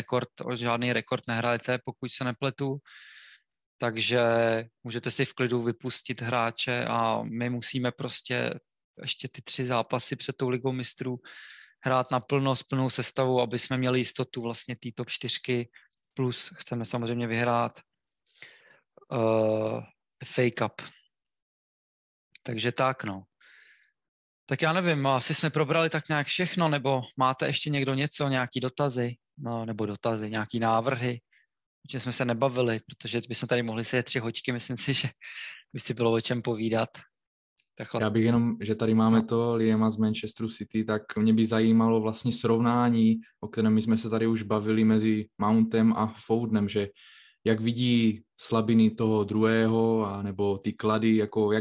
rekord nehrajete, pokud se nepletu, takže můžete si v klidu vypustit hráče a my musíme prostě ještě ty 3 zápasy před tou Ligou mistrů hrát naplno s plnou sestavou, aby jsme měli jistotu vlastně té top 4, plus chceme samozřejmě vyhrát FA Cup. Takže tak, no. Tak já nevím, asi jsme probrali tak nějak všechno, nebo máte ještě někdo něco, nějaký dotazy, no, nebo dotazy, nějaký návrhy, o čem jsme se nebavili, protože bychom tady mohli sedět 3 hoďky, myslím si, že by si bylo o čem povídat. Takhle. Já bych jenom, že tady máme to Liama z Manchesteru City, tak mě by zajímalo vlastně srovnání, o kterém my jsme se tady už bavili mezi Mountem a Fodenem, že jak vidí slabiny toho druhého, a nebo ty klady, jako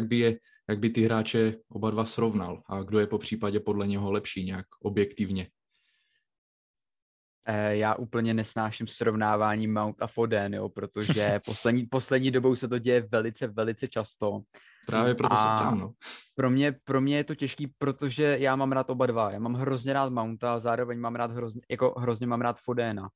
jak by ty hráče oba dva srovnal a kdo je po případě podle něho lepší nějak objektivně. Já úplně nesnáším srovnávání Mount a Foden, jo, protože poslední dobou se to děje velice, velice často. Právě proto se ptám, no. Pro mě je to těžký, protože já mám rád oba dva. Já mám hrozně rád Mounta, zároveň mám rád hrozně mám rád Fodena.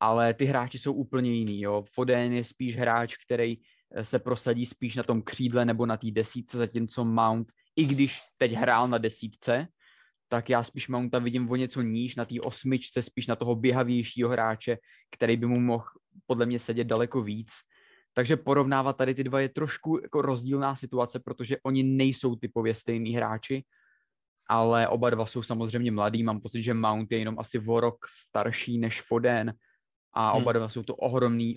Ale ty hráči jsou úplně jiný, jo. Foden je spíš hráč, který se prosadí spíš na tom křídle nebo na té desítce, zatímco Mount, i když teď hrál na desítce, tak já spíš Mounta vidím o něco níž, na té 8, spíš na toho běhavějšího hráče, který by mu mohl podle mě sedět daleko víc. Takže porovnávat tady ty dva je trošku jako rozdílná situace, protože oni nejsou typově stejný hráči, ale oba dva jsou samozřejmě mladí. Mám pocit, že Mount je jenom asi o rok starší než Foden a oba dva jsou to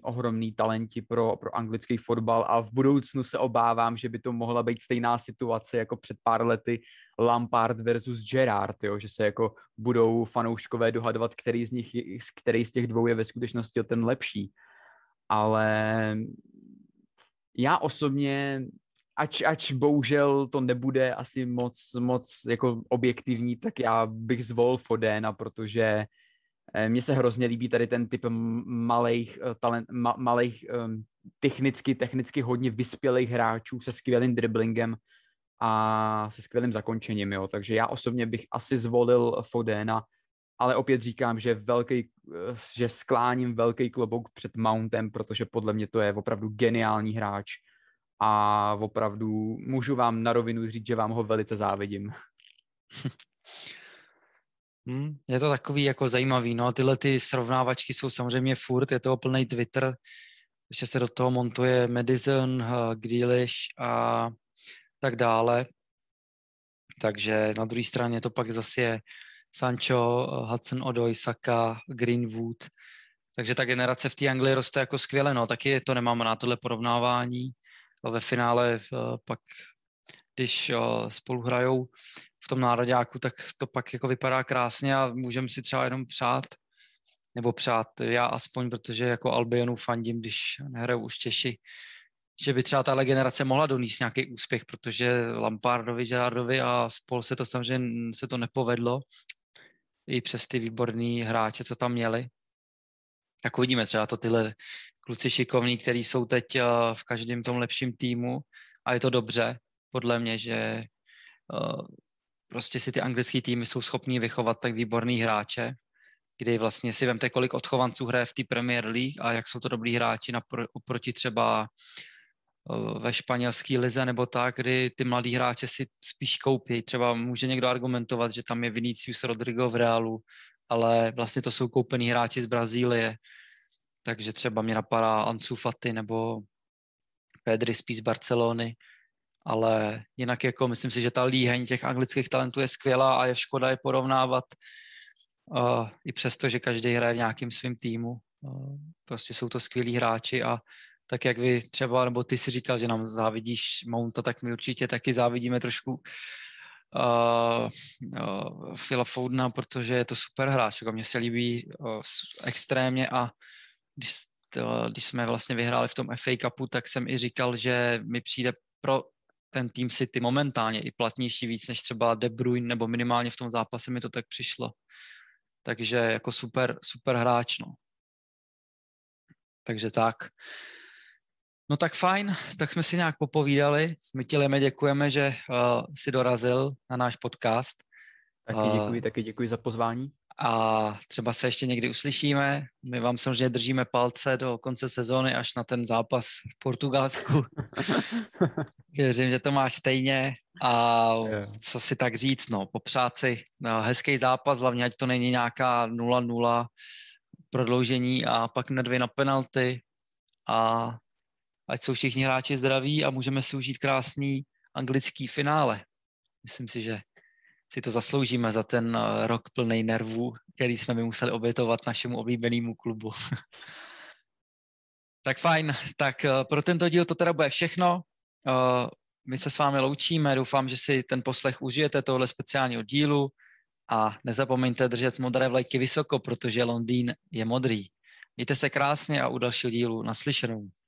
ohromný talenti pro anglický fotbal a v budoucnu se obávám, že by to mohla být stejná situace jako před pár lety Lampard versus Gerrard, jo? Že se jako budou fanouškové dohadovat, který z těch dvou je ve skutečnosti ten lepší. Ale já osobně, ač bohužel to nebude asi moc jako objektivní, tak já bych zvolil Fodena, protože mně se hrozně líbí tady ten typ malých technicky hodně vyspělých hráčů se skvělým driblingem a se skvělým zakončením. Jo. Takže já osobně bych asi zvolil Fodena, ale opět říkám, že skláním velký klobouk před Mountem, protože podle mě to je opravdu geniální hráč a opravdu můžu vám na rovinu říct, že vám ho velice závidím. Je to takový jako zajímavý, no a tyhle ty srovnávačky jsou samozřejmě furt, je toho plný Twitter, ještě se do toho montuje Madison, Grealish a tak dále. Takže na druhé straně to pak zase je Sancho, Hudson-Odoi, Saka, Greenwood. Takže ta generace v té Anglii roste jako skvěle, no taky to nemám na tohle porovnávání. Ve finále pak, když spolu hrajou v tom nároďáku, tak to pak jako vypadá krásně a můžeme si třeba jenom přát, já aspoň, protože jako Albionu fandím, když nehraju už Češi, že by třeba tahle generace mohla donést nějaký úspěch, protože Lampardovi, Gerardovi a spol se to samozřejmě nepovedlo i přes ty výborný hráče, co tam měli. Tak uvidíme, třeba to tyhle kluci šikovní, kteří jsou teď v každém tom lepším týmu a je to dobře, podle mě, že prostě si ty anglické týmy jsou schopní vychovat tak výborný hráče, kdy vlastně si vemte, kolik odchovanců hraje v té Premier League a jak jsou to dobrý hráči oproti třeba ve španělské lize nebo tak, kdy ty mladí hráče si spíš koupí. Třeba může někdo argumentovat, že tam je Vinicius Rodrigo v Realu, ale vlastně to jsou koupení hráči z Brazílie. Takže třeba mě napadá Ansu Fati nebo Pedri spíš z Barcelony. Ale jinak jako myslím si, že ta líheň těch anglických talentů je skvělá a je škoda je porovnávat i přesto, že každý hraje v nějakém svým týmu. Prostě jsou to skvělí hráči a tak jak vy třeba, nebo ty si říkal, že nám závidíš Mounta, tak my určitě taky závidíme trošku Phila Fodena, protože je to super hráč. A mně se líbí extrémně a když jsme vlastně vyhráli v tom FA Cupu, tak jsem i říkal, že mi přijde pro ten tým City momentálně i platnější víc než třeba De Bruyne, nebo minimálně v tom zápase mi to tak přišlo. Takže jako super hráč, no. Takže tak. No tak fajn, tak jsme si nějak popovídali. My ti, Liame, děkujeme, že jsi dorazil na náš podcast. Taky děkuji za pozvání. A třeba se ještě někdy uslyšíme. My vám samozřejmě držíme palce do konce sezóny až na ten zápas v Portugalsku. Věřím, že to máš stejně. A co si tak říct, no, popřát si hezký zápas, hlavně ať to není nějaká 0-0 prodloužení a pak nervy na penalty a ať jsou všichni hráči zdraví a můžeme si užít krásný anglický finále. Myslím si, že si to zasloužíme za ten rok plnej nervů, který jsme my museli obětovat našemu oblíbenému klubu. Tak fajn, tak pro tento díl to teda bude všechno. My se s vámi loučíme, doufám, že si ten poslech užijete tohle speciálního dílu a nezapomeňte držet modré vlajky vysoko, protože Londýn je modrý. Mějte se krásně a u dalšího dílu naslyšenou.